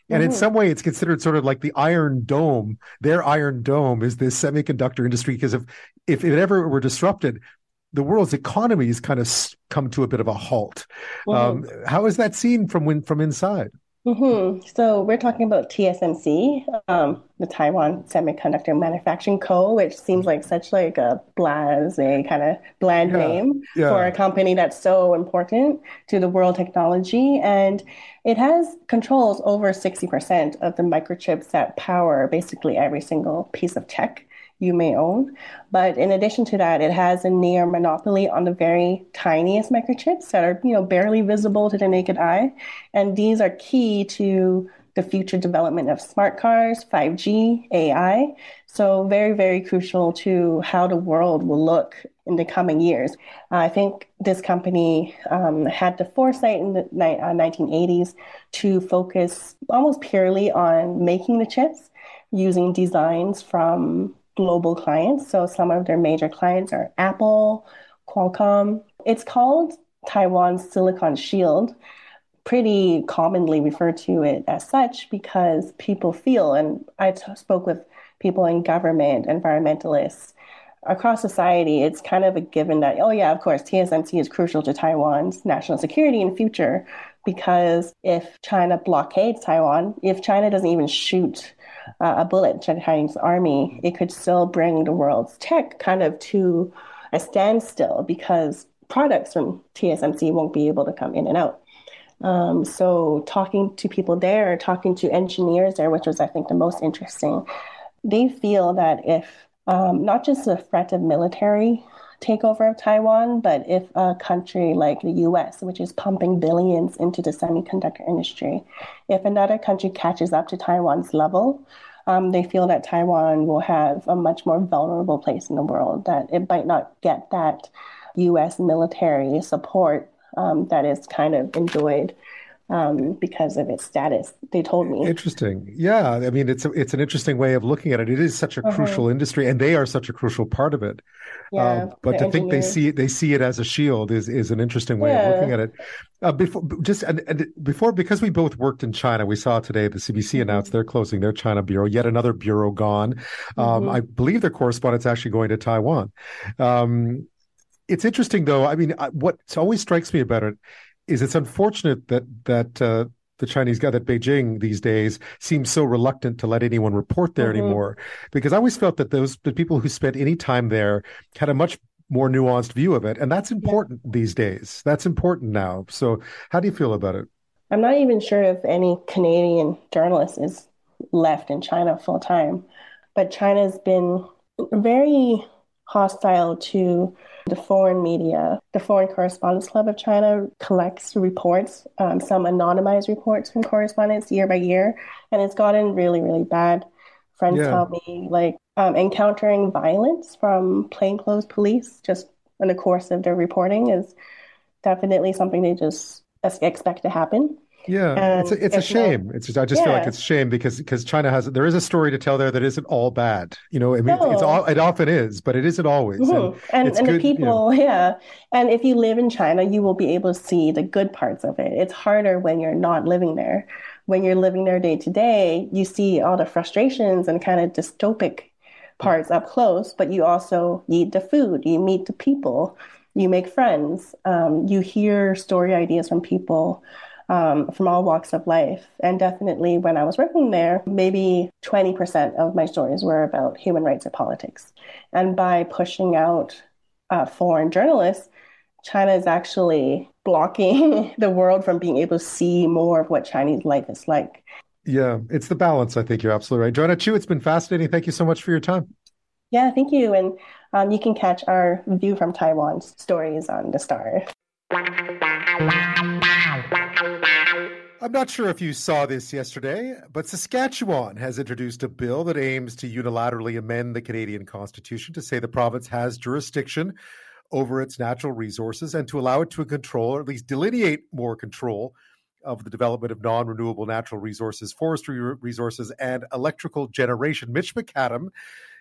And mm-hmm. in some way, it's considered sort of like the Iron Dome. Their Iron Dome is this semiconductor industry, because if, if it ever were disrupted, the world's economies kind of come to a bit of a halt. Mm-hmm. Um, how is that seen from, when, from inside? Mm-hmm. So we're talking about T S M C, um, the Taiwan Semiconductor Manufacturing Co., which seems like such like a blasé kind of bland yeah. name yeah. for a company that's so important to the world technology. And it has controls over sixty percent of the microchips that power basically every single piece of tech you may own. But in addition to that, it has a near monopoly on the very tiniest microchips that are, you know, barely visible to the naked eye. And these are key to the future development of smart cars, five G, A I. So very, very crucial to how the world will look in the coming years. Uh, I think this company um, had the foresight in the ni- uh, nineteen eighties to focus almost purely on making the chips using designs from global clients. So some of their major clients are Apple, Qualcomm. It's called Taiwan's Silicon Shield, pretty commonly referred to it as such because people feel, and I t- spoke with people in government, environmentalists, across society, it's kind of a given that, oh yeah, of course, T S M C is crucial to Taiwan's national security in the future because if China blockades Taiwan, if China doesn't even shoot Uh, a bullet to the Chinese army, it could still bring the world's tech kind of to a standstill because products from T S M C won't be able to come in and out. Um, so talking to people there, talking to engineers there, which was, I think, the most interesting, they feel that if um, not just the threat of military takeover of Taiwan, but if a country like the U S, which is pumping billions into the semiconductor industry, if another country catches up to Taiwan's level, um, they feel that Taiwan will have a much more vulnerable place in the world, that it might not get that U S military support um, that is kind of enjoyed Um, because of its status, they told me. Interesting. Yeah. I mean, it's a, it's an interesting way of looking at it. It is such a uh-huh. crucial industry, and they are such a crucial part of it. Yeah, um, but to engineers. think they see they see it as a shield is, is an interesting way yeah. of looking at it. Uh, before, just and, and before, because we both worked in China, we saw today the C B C announced they're closing their China bureau, yet another bureau gone. Um, mm-hmm. I believe their correspondent's actually going to Taiwan. Um, it's interesting, though. I mean, what always strikes me about it is it's unfortunate that that uh, the Chinese guy, that Beijing these days seems so reluctant to let anyone report there mm-hmm. anymore, because I always felt that those the people who spent any time there had a much more nuanced view of it, and that's important yeah. these days. That's important now. So, how do you feel about it? I'm not even sure if any Canadian journalist is left in China full time, but China's been very hostile to the foreign media. The Foreign Correspondents Club of China collects reports, um, some anonymized reports from correspondents year by year, and it's gotten really, really bad. Friends yeah. tell me, like, um, encountering violence from plainclothes police just in the course of their reporting is definitely something they just expect to happen. Yeah, and it's a, it's a shame. Not, it's just, I just yeah. feel like it's a shame because because China has there is a story to tell there that isn't all bad. You know, I mean, no. it's all it often is, but it isn't always. Mm-hmm. And and, and good, the people, you know. yeah. And if you live in China, you will be able to see the good parts of it. It's harder when you're not living there. When you're living there day to day, you see all the frustrations and kind of dystopic parts up close. But you also eat the food. You meet the people. You make friends. Um, you hear story ideas from people. Um, from all walks of life. And definitely when I was working there, maybe twenty percent of my stories were about human rights and politics. And by pushing out uh, foreign journalists, China is actually blocking the world from being able to see more of what Chinese life is like. Yeah, it's the balance. I think you're absolutely right. Joanna Chiu, it's been fascinating. Thank you so much for your time. Yeah, thank you. And um, you can catch our View from Taiwan stories on The Star. I'm not sure if you saw this yesterday, but Saskatchewan has introduced a bill that aims to unilaterally amend the Canadian Constitution to say the province has jurisdiction over its natural resources and to allow it to control, or at least delineate more control, of the development of non-renewable natural resources, forestry resources, and electrical generation. Mitch McAdam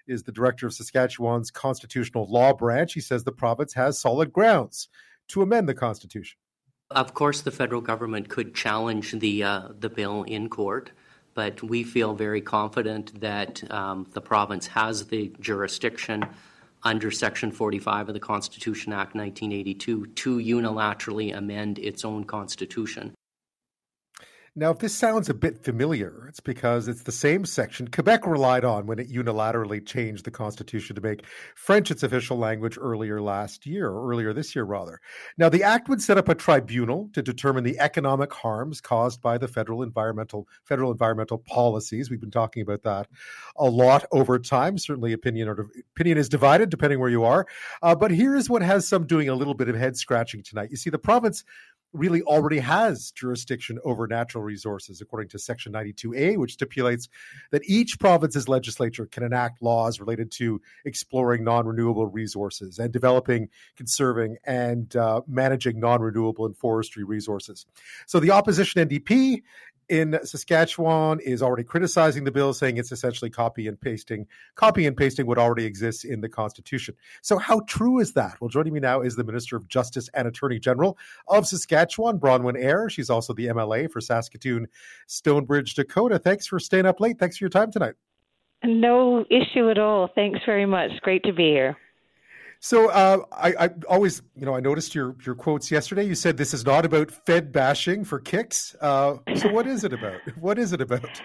is the director of Saskatchewan's Constitutional Law Branch. He says the province has solid grounds to amend the Constitution. Of course, the federal government could challenge the uh, the bill in court, but we feel very confident that um, the province has the jurisdiction under Section forty-five of the Constitution Act nineteen eighty-two to unilaterally amend its own constitution. Now, if this sounds a bit familiar, it's because it's the same section Quebec relied on when it unilaterally changed the Constitution to make French its official language earlier last year, or earlier this year, rather. Now, the act would set up a tribunal to determine the economic harms caused by the federal environmental federal environmental policies. We've been talking about that a lot over time. Certainly, opinion or opinion is divided depending where you are. Uh, but here is what has some doing a little bit of head scratching tonight. You see, the province really already has jurisdiction over natural resources, according to Section ninety-two A, which stipulates that each province's legislature can enact laws related to exploring non-renewable resources and developing, conserving, and uh, managing non-renewable and forestry resources. So the opposition N D P in Saskatchewan is already criticizing the bill, saying it's essentially copy and pasting, copy and pasting what already exists in the Constitution. So how true is that? Well, joining me now is the Minister of Justice and Attorney General of Saskatchewan, Bronwyn Eyre. She's also the M L A for Saskatoon, Stonebridge, Dakota. Thanks for staying up late. Thanks for your time tonight. No issue at all. Thanks very much. Great to be here. So uh, I, I always, you know, I noticed your, your quotes yesterday. You said this is not about Fed bashing for kicks. Uh, so what is it about? What is it about?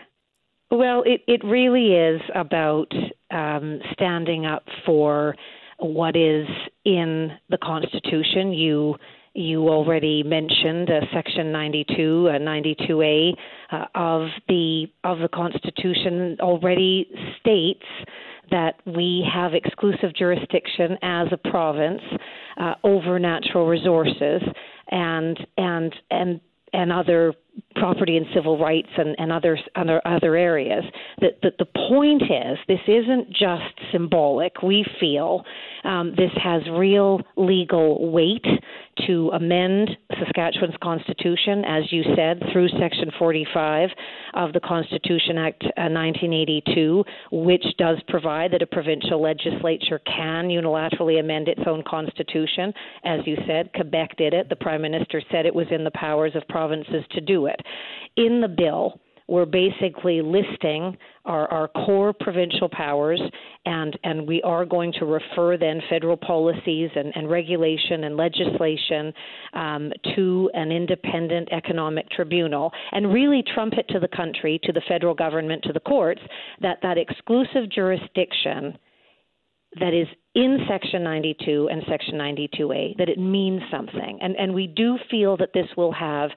Well, it, it really is about um, standing up for what is in the Constitution. You you already mentioned uh, Section ninety-two, uh, ninety-two A uh, of the of the Constitution already states that we have exclusive jurisdiction as a province uh, over natural resources and and and and other property and civil rights and, and other, other other areas. The, the, the point is, this isn't just symbolic. We feel um, this has real legal weight to amend Saskatchewan's Constitution, as you said, through Section forty-five of the Constitution Act uh, nineteen eighty-two, which does provide that a provincial legislature can unilaterally amend its own constitution. As you said, Quebec did it. The Prime Minister said it was in the powers of provinces to do it. In the bill, we're basically listing our, our core provincial powers, and, and we are going to refer then federal policies and, and regulation and legislation um, to an independent economic tribunal, and really trumpet to the country, to the federal government, to the courts, that that exclusive jurisdiction that is in Section ninety-two and Section ninety-two A, that it means something. And and we do feel that this will have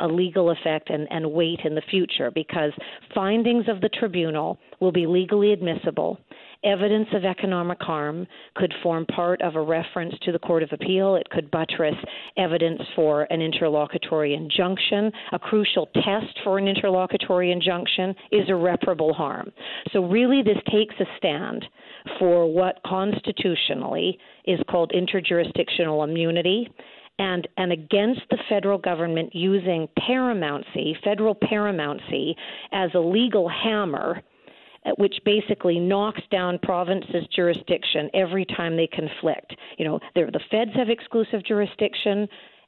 a legal effect and, and weight in the future, because findings of the tribunal will be legally admissible. Evidence of economic harm could form part of a reference to the Court of Appeal. It could buttress evidence for an interlocutory injunction. A crucial test for an interlocutory injunction is irreparable harm. So really this takes a stand for what constitutionally is called interjurisdictional immunity, and, and against the federal government using paramountcy, federal paramountcy, as a legal hammer, which basically knocks down provinces' jurisdiction every time they conflict. You know, the feds have exclusive jurisdiction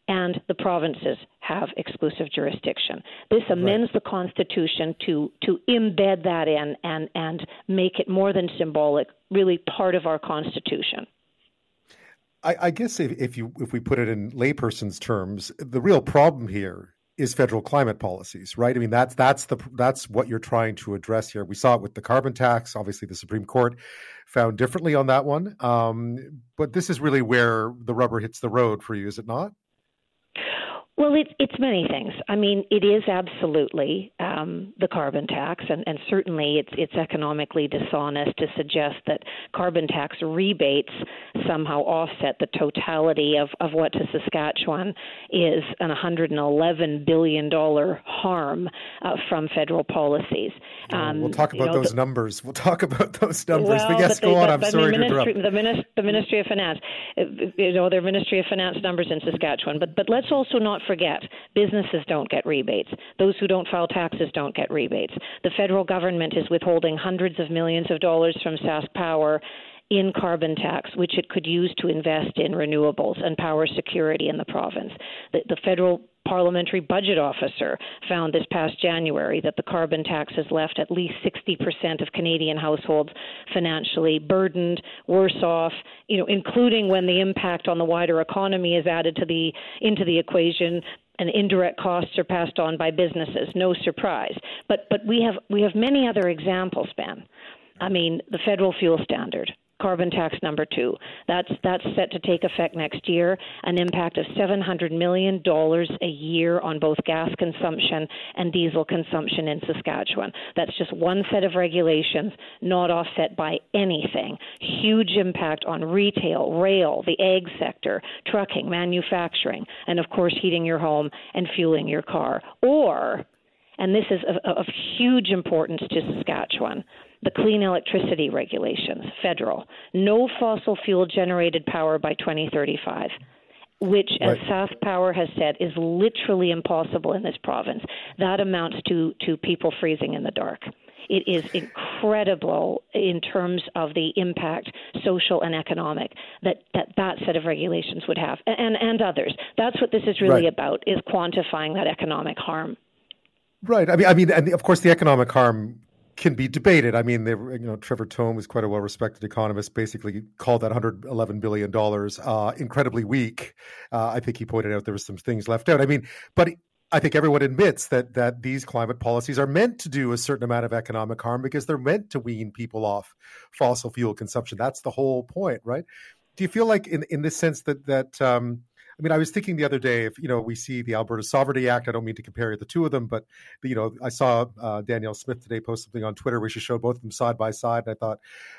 and the provinces have exclusive jurisdiction. This amends right. the Constitution to to embed that in and, and make it more than symbolic, really part of our Constitution. I, I guess if, if, you, if we put it in layperson's terms, the real problem here is federal climate policies, right? I mean, that's that's the that's what you're trying to address here. We saw it with the carbon tax. Obviously, the Supreme Court found differently on that one. Um, but this is really where the rubber hits the road for you, is it not? Well, it's it's many things. I mean, it is absolutely um, the carbon tax, and, and certainly it's it's economically dishonest to suggest that carbon tax rebates somehow offset the totality of, of what to Saskatchewan is an one hundred eleven billion dollars harm uh, from federal policies. Um, yeah, we'll talk about you know, those the, numbers. We'll talk about those numbers. Well, but yes, but go they, on. But, I'm but sorry the ministry, to interrupt. The ministry, the Ministry of Finance, you know, their Ministry of Finance numbers in Saskatchewan. But but let's also not forget, businesses don't get rebates. Those who don't file taxes don't get rebates. The federal government is withholding hundreds of millions of dollars from SaskPower in carbon tax, which it could use to invest in renewables and power security in the province. The, the federal parliamentary budget officer found this past January that the carbon tax has left at least sixty percent of Canadian households financially burdened, worse off, you know, including when the impact on the wider economy is added to the into the equation, and indirect costs are passed on by businesses. No surprise. But but we have we have many other examples, Ben. I mean, the federal fuel standard, carbon tax number two, that's that's set to take effect next year, an impact of seven hundred million dollars a year on both gas consumption and diesel consumption in Saskatchewan. That's just one set of regulations, not offset by anything. Huge impact on retail, rail, the ag sector, trucking, manufacturing, and of course heating your home and fueling your car. Or, and this is of, of huge importance to Saskatchewan, the Clean Electricity Regulations, federal, no fossil fuel-generated power by twenty thirty-five, which, right, as Sask Power has said, is literally impossible in this province. That amounts to, to people freezing in the dark. It is incredible in terms of the impact, social and economic, that that, that set of regulations would have, and, and others. That's what this is really right. about, is quantifying that economic harm. Right. I mean, I mean, and of course, the economic harm can be debated. I mean, they, you know, Trevor Thome, who's quite a well-respected economist, basically called that one hundred eleven billion dollars uh, incredibly weak. Uh, I think he pointed out there were some things left out. I mean, but I think everyone admits that that these climate policies are meant to do a certain amount of economic harm because they're meant to wean people off fossil fuel consumption. That's the whole point, right? Do you feel like in, in this sense that that um, I mean, I was thinking the other day, if, you know, we see the Alberta Sovereignty Act, I don't mean to compare the two of them, but, you know, I saw uh, Daniel Smith today post something on Twitter where she showed both of them side by side. And I thought,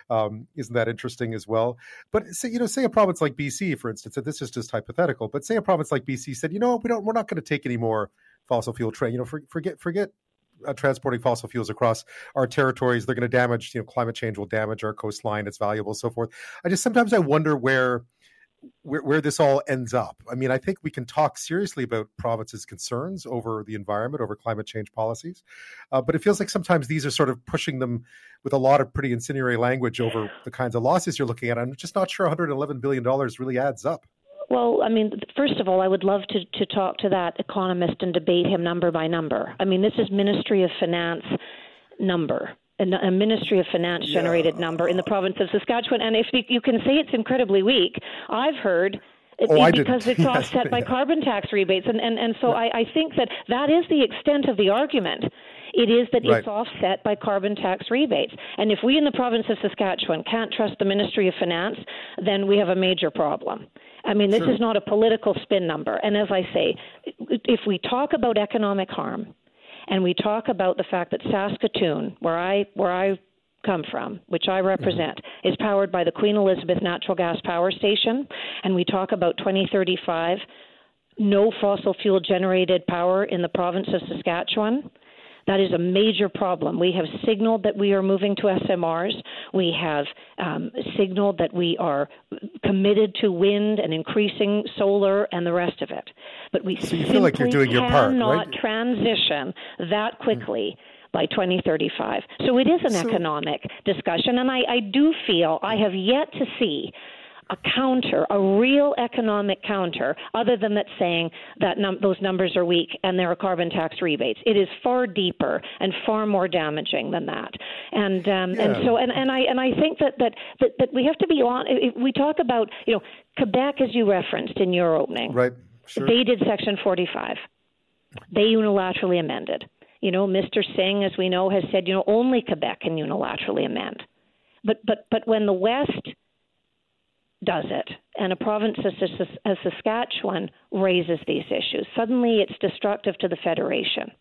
um, isn't that interesting as well? But, say, you know, say a province like B C, for instance, and this is just hypothetical, but say a province like B C said, you know, we don't, we're not going to take any more fossil fuel train, you know, for, forget, forget. Uh, transporting fossil fuels across our territories. They're going to damage, you know, climate change will damage our coastline, it's valuable, so forth. I just sometimes I wonder where, where where this all ends up. I mean, I think we can talk seriously about provinces' concerns over the environment, over climate change policies, uh, but it feels like sometimes these are sort of pushing them with a lot of pretty incendiary language over the kinds of losses you're looking at. I'm just not sure one hundred eleven billion dollars really adds up. Well, I mean, first of all, I would love to, to talk to that economist and debate him number by number. I mean, this is Ministry of Finance number, a Ministry of Finance generated yeah. number in the province of Saskatchewan. And if you, you can say it's incredibly weak, I've heard it oh, because it's offset by yeah. carbon tax rebates. And, and, and so yeah. I, I think that that is the extent of the argument. It is that right. it's offset by carbon tax rebates. And if we in the province of Saskatchewan can't trust the Ministry of Finance, then we have a major problem. I mean, this sure. is not a political spin number. And as I say, if we talk about economic harm and we talk about the fact that Saskatoon, where I where I come from, which I represent, mm-hmm. is powered by the Queen Elizabeth Natural Gas Power Station, and we talk about twenty thirty-five, no fossil fuel generated power in the province of Saskatchewan, that is a major problem. We have signaled that we are moving to S M Rs. We have um, signaled that we are committed to wind and increasing solar and the rest of it. But we so simply you feel like you're doing your part, cannot right? transition that quickly mm. by twenty thirty-five. So it is an so, economic discussion, and I, I do feel I have yet to see a counter, a real economic counter, other than that saying that num- those numbers are weak and there are carbon tax rebates. It is far deeper and far more damaging than that. And um, yeah. and so and, and I and I think that that, that that we have to be on. If we talk about, you know, Quebec, as you referenced in your opening, right? Sure. They did Section forty-five. They unilaterally amended. You know, Mister Singh, as we know, has said, you know, only Quebec can unilaterally amend. But but but when the West does it, and a province as Saskatchewan raises these issues, suddenly it's destructive to the Federation.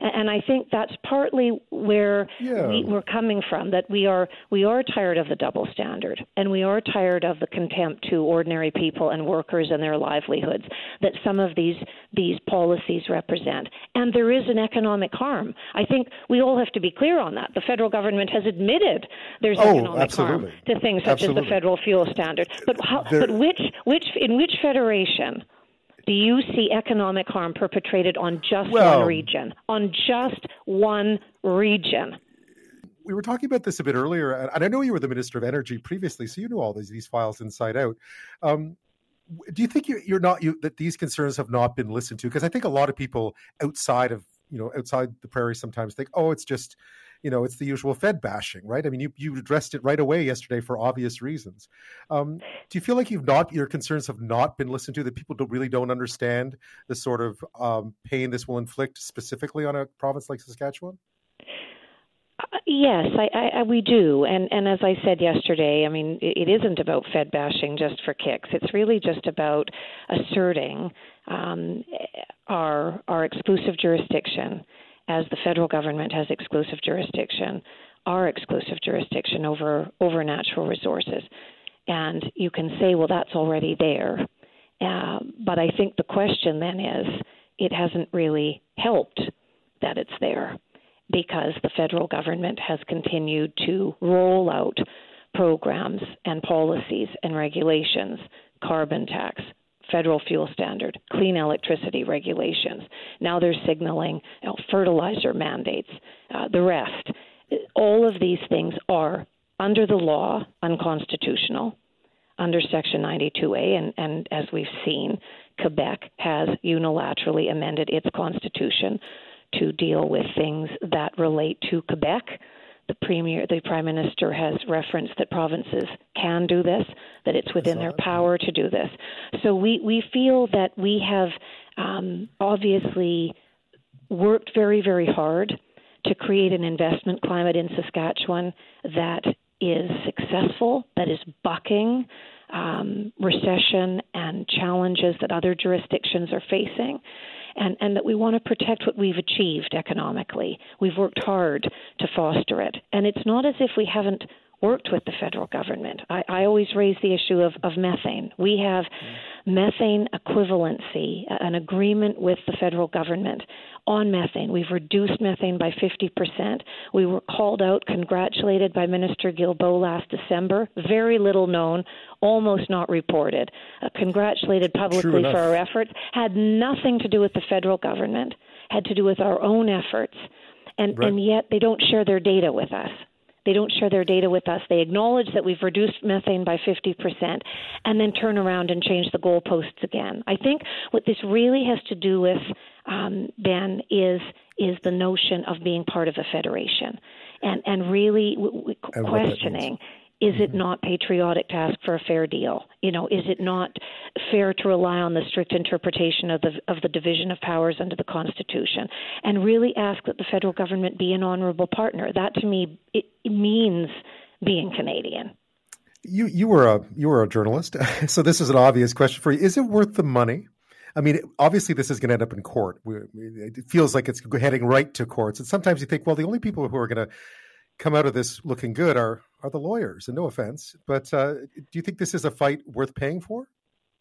And I think that's partly where yeah. we, we're coming from, that we are we are tired of the double standard, and we are tired of the contempt to ordinary people and workers and their livelihoods that some of these these policies represent. And there is an economic harm. I think we all have to be clear on that. The federal government has admitted there's oh, economic absolutely. harm to things such absolutely. as the federal fuel standard. But how, there... but which which in which federation do you see economic harm perpetrated on just well, one region? On just one region. We were talking about this a bit earlier, and I know you were the Minister of Energy previously, so you knew all these, these files inside out. Um, do you think you, you're not you, that these concerns have not been listened to? Because I think a lot of people outside of you know outside the prairie sometimes think, oh, it's just you know, it's the usual Fed bashing, right? I mean, you, you addressed it right away yesterday for obvious reasons. Um, do you feel like you've not, your concerns have not been listened to, that people don't, really don't understand the sort of um, pain this will inflict specifically on a province like Saskatchewan? Yes, I, I, I, we do. And, and as I said yesterday, I mean, it, it isn't about Fed bashing just for kicks. It's really just about asserting um, our our exclusive jurisdiction, as the federal government has exclusive jurisdiction, our exclusive jurisdiction over, over natural resources. And you can say, well, that's already there. Uh, but I think the question then is, it hasn't really helped that it's there, because the federal government has continued to roll out programs and policies and regulations, carbon tax, federal fuel standard, clean electricity regulations. Now they're signaling, you know, fertilizer mandates, uh, the rest. All of these things are, under the law, unconstitutional, under Section ninety-two A, and, and as we've seen, Quebec has unilaterally amended its constitution to deal with things that relate to Quebec. The premier, the prime minister has referenced that provinces can do this, that it's within their power to do this. So we, we feel that we have um, obviously worked very, very hard to create an investment climate in Saskatchewan that is successful, that is bucking um, recession and challenges that other jurisdictions are facing. And, and that we want to protect what we've achieved economically. We've worked hard to foster it. And it's not as if we haven't worked with the federal government. I, I always raise the issue of, of methane. We have mm. methane equivalency, an agreement with the federal government on methane. We've reduced methane by fifty percent. We were called out, congratulated by Minister Guilbeault last December. Very little known, almost not reported. Uh, congratulated publicly for our efforts. Had nothing to do with the federal government. Had to do with our own efforts. And, right. and yet they don't share their data with us. They don't share their data with us. They acknowledge that we've reduced methane by fifty percent and then turn around and change the goalposts again. I think what this really has to do with, um, Ben, is is the notion of being part of a federation and, and really w- w- questioning, is it not patriotic to ask for a fair deal? You know, is it not fair to rely on the strict interpretation of the of the division of powers under the Constitution? And really ask that the federal government be an honorable partner. That, to me, it means being Canadian. You you were a you were a journalist, so this is an obvious question for you. Is it worth the money? I mean, obviously, this is going to end up in court. It feels like it's heading right to courts. And sometimes you think, well, the only people who are going to come out of this looking good are, are the lawyers, and no offense, but uh, do you think this is a fight worth paying for?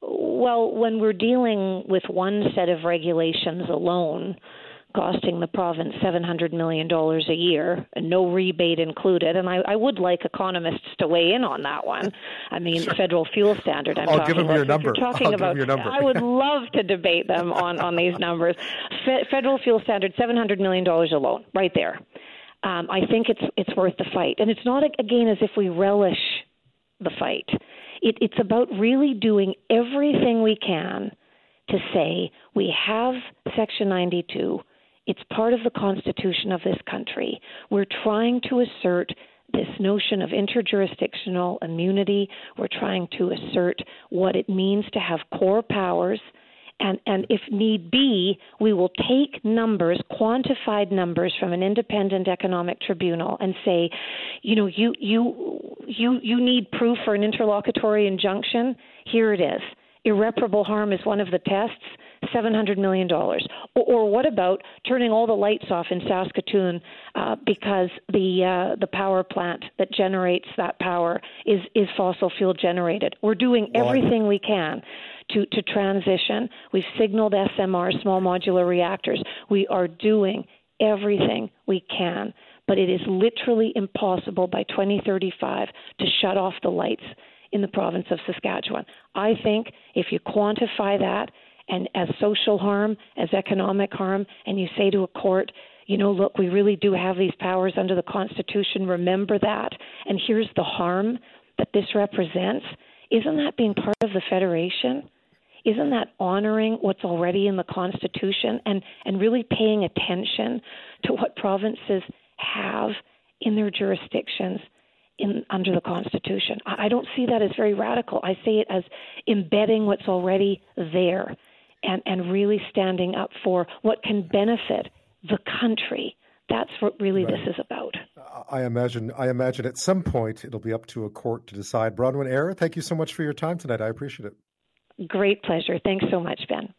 Well, when we're dealing with one set of regulations alone, costing the province seven hundred million dollars a year, and no rebate included, and I, I would like economists to weigh in on that one. I mean, sure. Federal fuel standard, I'm I'll talking give them your number. Talking I'll about, give them your number. I would love to debate them on, on these numbers. Fe- federal fuel standard, seven hundred million dollars alone, right there. Um, I think it's it's worth the fight. And it's not, again, as if we relish the fight. It, it's about really doing everything we can to say we have Section ninety-two. It's part of the Constitution of this country. We're trying to assert this notion of interjurisdictional immunity. We're trying to assert what it means to have core powers. And, and if need be, we will take numbers, quantified numbers from an independent economic tribunal and say, you know, you you you you need proof for an interlocutory injunction. Here it is. Irreparable harm is one of the tests, seven hundred million dollars. Or, or what about turning all the lights off in Saskatoon uh, because the uh, the power plant that generates that power is, is fossil fuel generated? We're doing everything we can to, to transition. We've signaled S M R, small modular reactors. We are doing everything we can, but it is literally impossible by twenty thirty-five to shut off the lights in the province of Saskatchewan. I think if you quantify that and as social harm, as economic harm, and you say to a court, you know, look, we really do have these powers under the Constitution, remember that, and here's the harm that this represents, isn't that being part of the Federation? Isn't that honoring what's already in the Constitution and, and really paying attention to what provinces have in their jurisdictions in under the Constitution. I, I don't see that as very radical. I see it as embedding what's already there and, and really standing up for what can benefit the country. That's what really right. this is about. I imagine I imagine at some point it'll be up to a court to decide. Bronwyn Eyre, thank you so much for your time tonight. I appreciate it. Great pleasure. Thanks so much, Ben.